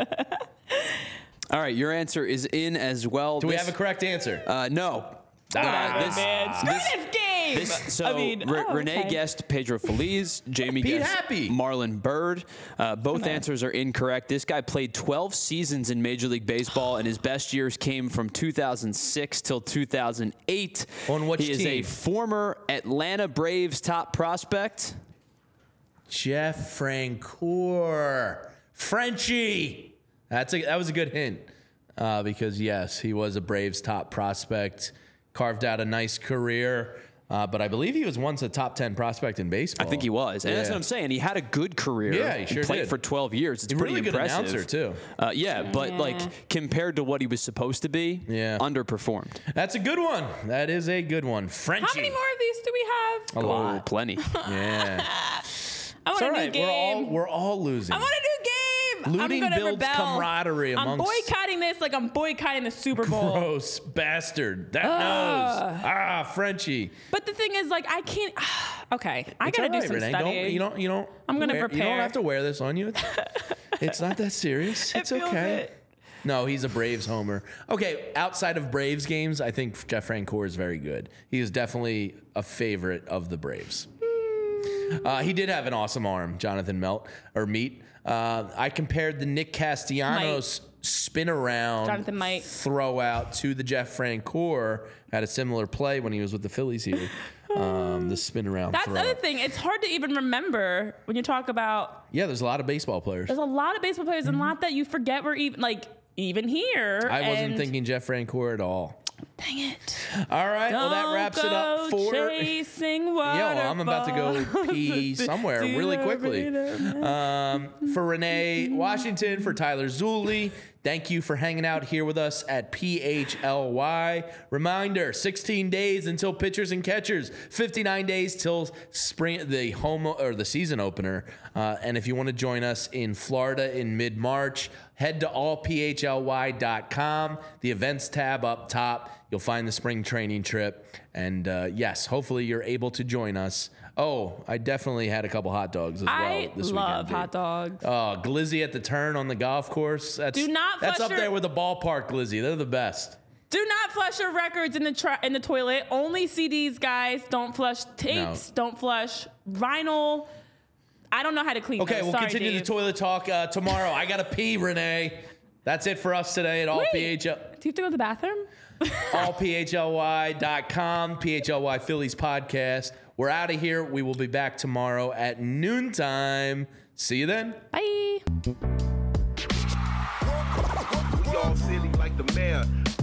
right, your answer is in as well. Do this, we have a correct answer? Uh, no. Ah, uh, this, man. Screw this, this game. This, so I mean, Re- oh, Renee okay. guessed Pedro Feliz. Jamie Pete guessed Happy. Marlon Byrd. Uh, both okay. answers are incorrect. This guy played twelve seasons in Major League Baseball, and his best years came from two thousand six till two thousand eight. On which he team? He is a former Atlanta Braves top prospect. Jeff Francoeur. Frenchie. That's a, that was a good hint uh, because, yes, he was a Braves top prospect, carved out a nice career, uh, but I believe he was once a top ten prospect in baseball. I think he was, and yeah. that's what I'm saying. He had a good career. Yeah, he sure did. Played did. for twelve years. It's He's pretty really impressive. Really good announcer, too. Uh, yeah, but, yeah. like, compared to what he was supposed to be, yeah. underperformed. That's a good one. That is a good one. Frenchie. How many more of these do we have? A lot. Oh, plenty. yeah. I want it's a all right. new game. We're all, we're all losing. I want a new game. Looting builds rebel. camaraderie amongst... I'm boycotting this like I'm boycotting the Super Bowl. Gross bastard. That Ugh. knows. Ah, Frenchie. But the thing is, like, I can't... Okay, I got to right, do some Renee. studying. Don't, you don't, you don't I'm going to prepare. You don't have to wear this on you. It's, it's not that serious. It's it okay. It. No, he's a Braves homer. Okay, outside of Braves games, I think Jeff Francoeur is very good. He is definitely a favorite of the Braves. Uh, he did have an awesome arm, Jonathan Melt, or Meat. Uh, I compared the Nick Castellanos Mike. spin around Jonathan Mike. throw out to the Jeff Francoeur. Had a similar play when he was with the Phillies here. Um, the spin around That's throw. The other thing. It's hard to even remember when you talk about... Yeah, there's a lot of baseball players. There's a lot of baseball players mm-hmm. and a lot that you forget were even, like, even here. I wasn't thinking Jeff Francoeur at all. Dang it. All right. Don't well, that wraps it up for... Chasing water Yo, I'm about to go pee somewhere really quickly. Um, for Renee Washington, for Tyler Zuli, thank you for hanging out here with us at P H L Y. Reminder, sixteen days until pitchers and catchers, fifty-nine days till spring, the home or the season opener. Uh, and if you want to join us in Florida in mid-March, head to all p h l y dot com, the events tab up top. You'll find the spring training trip. And, uh, yes, hopefully you're able to join us. Oh, I definitely had a couple hot dogs as I well this weekend. I love hot dogs. Oh, Glizzy at the turn on the golf course. That's, Do not That's up your, there with the ballpark Glizzy. They're the best. Do not flush your records in the tra- in the toilet. Only C Ds, guys. Don't flush tapes. No. Don't flush vinyl. I don't know how to clean Okay, those. we'll Sorry, continue Dave. the toilet talk uh, tomorrow. I got to pee, Renee. That's it for us today at All Wait, P H L. Do you have to go to the bathroom? all p h l y dot com, P H L Y Phillies podcast. We're out of here. We will be back tomorrow at noontime. See you then. Bye. Y'all silly like the mayor.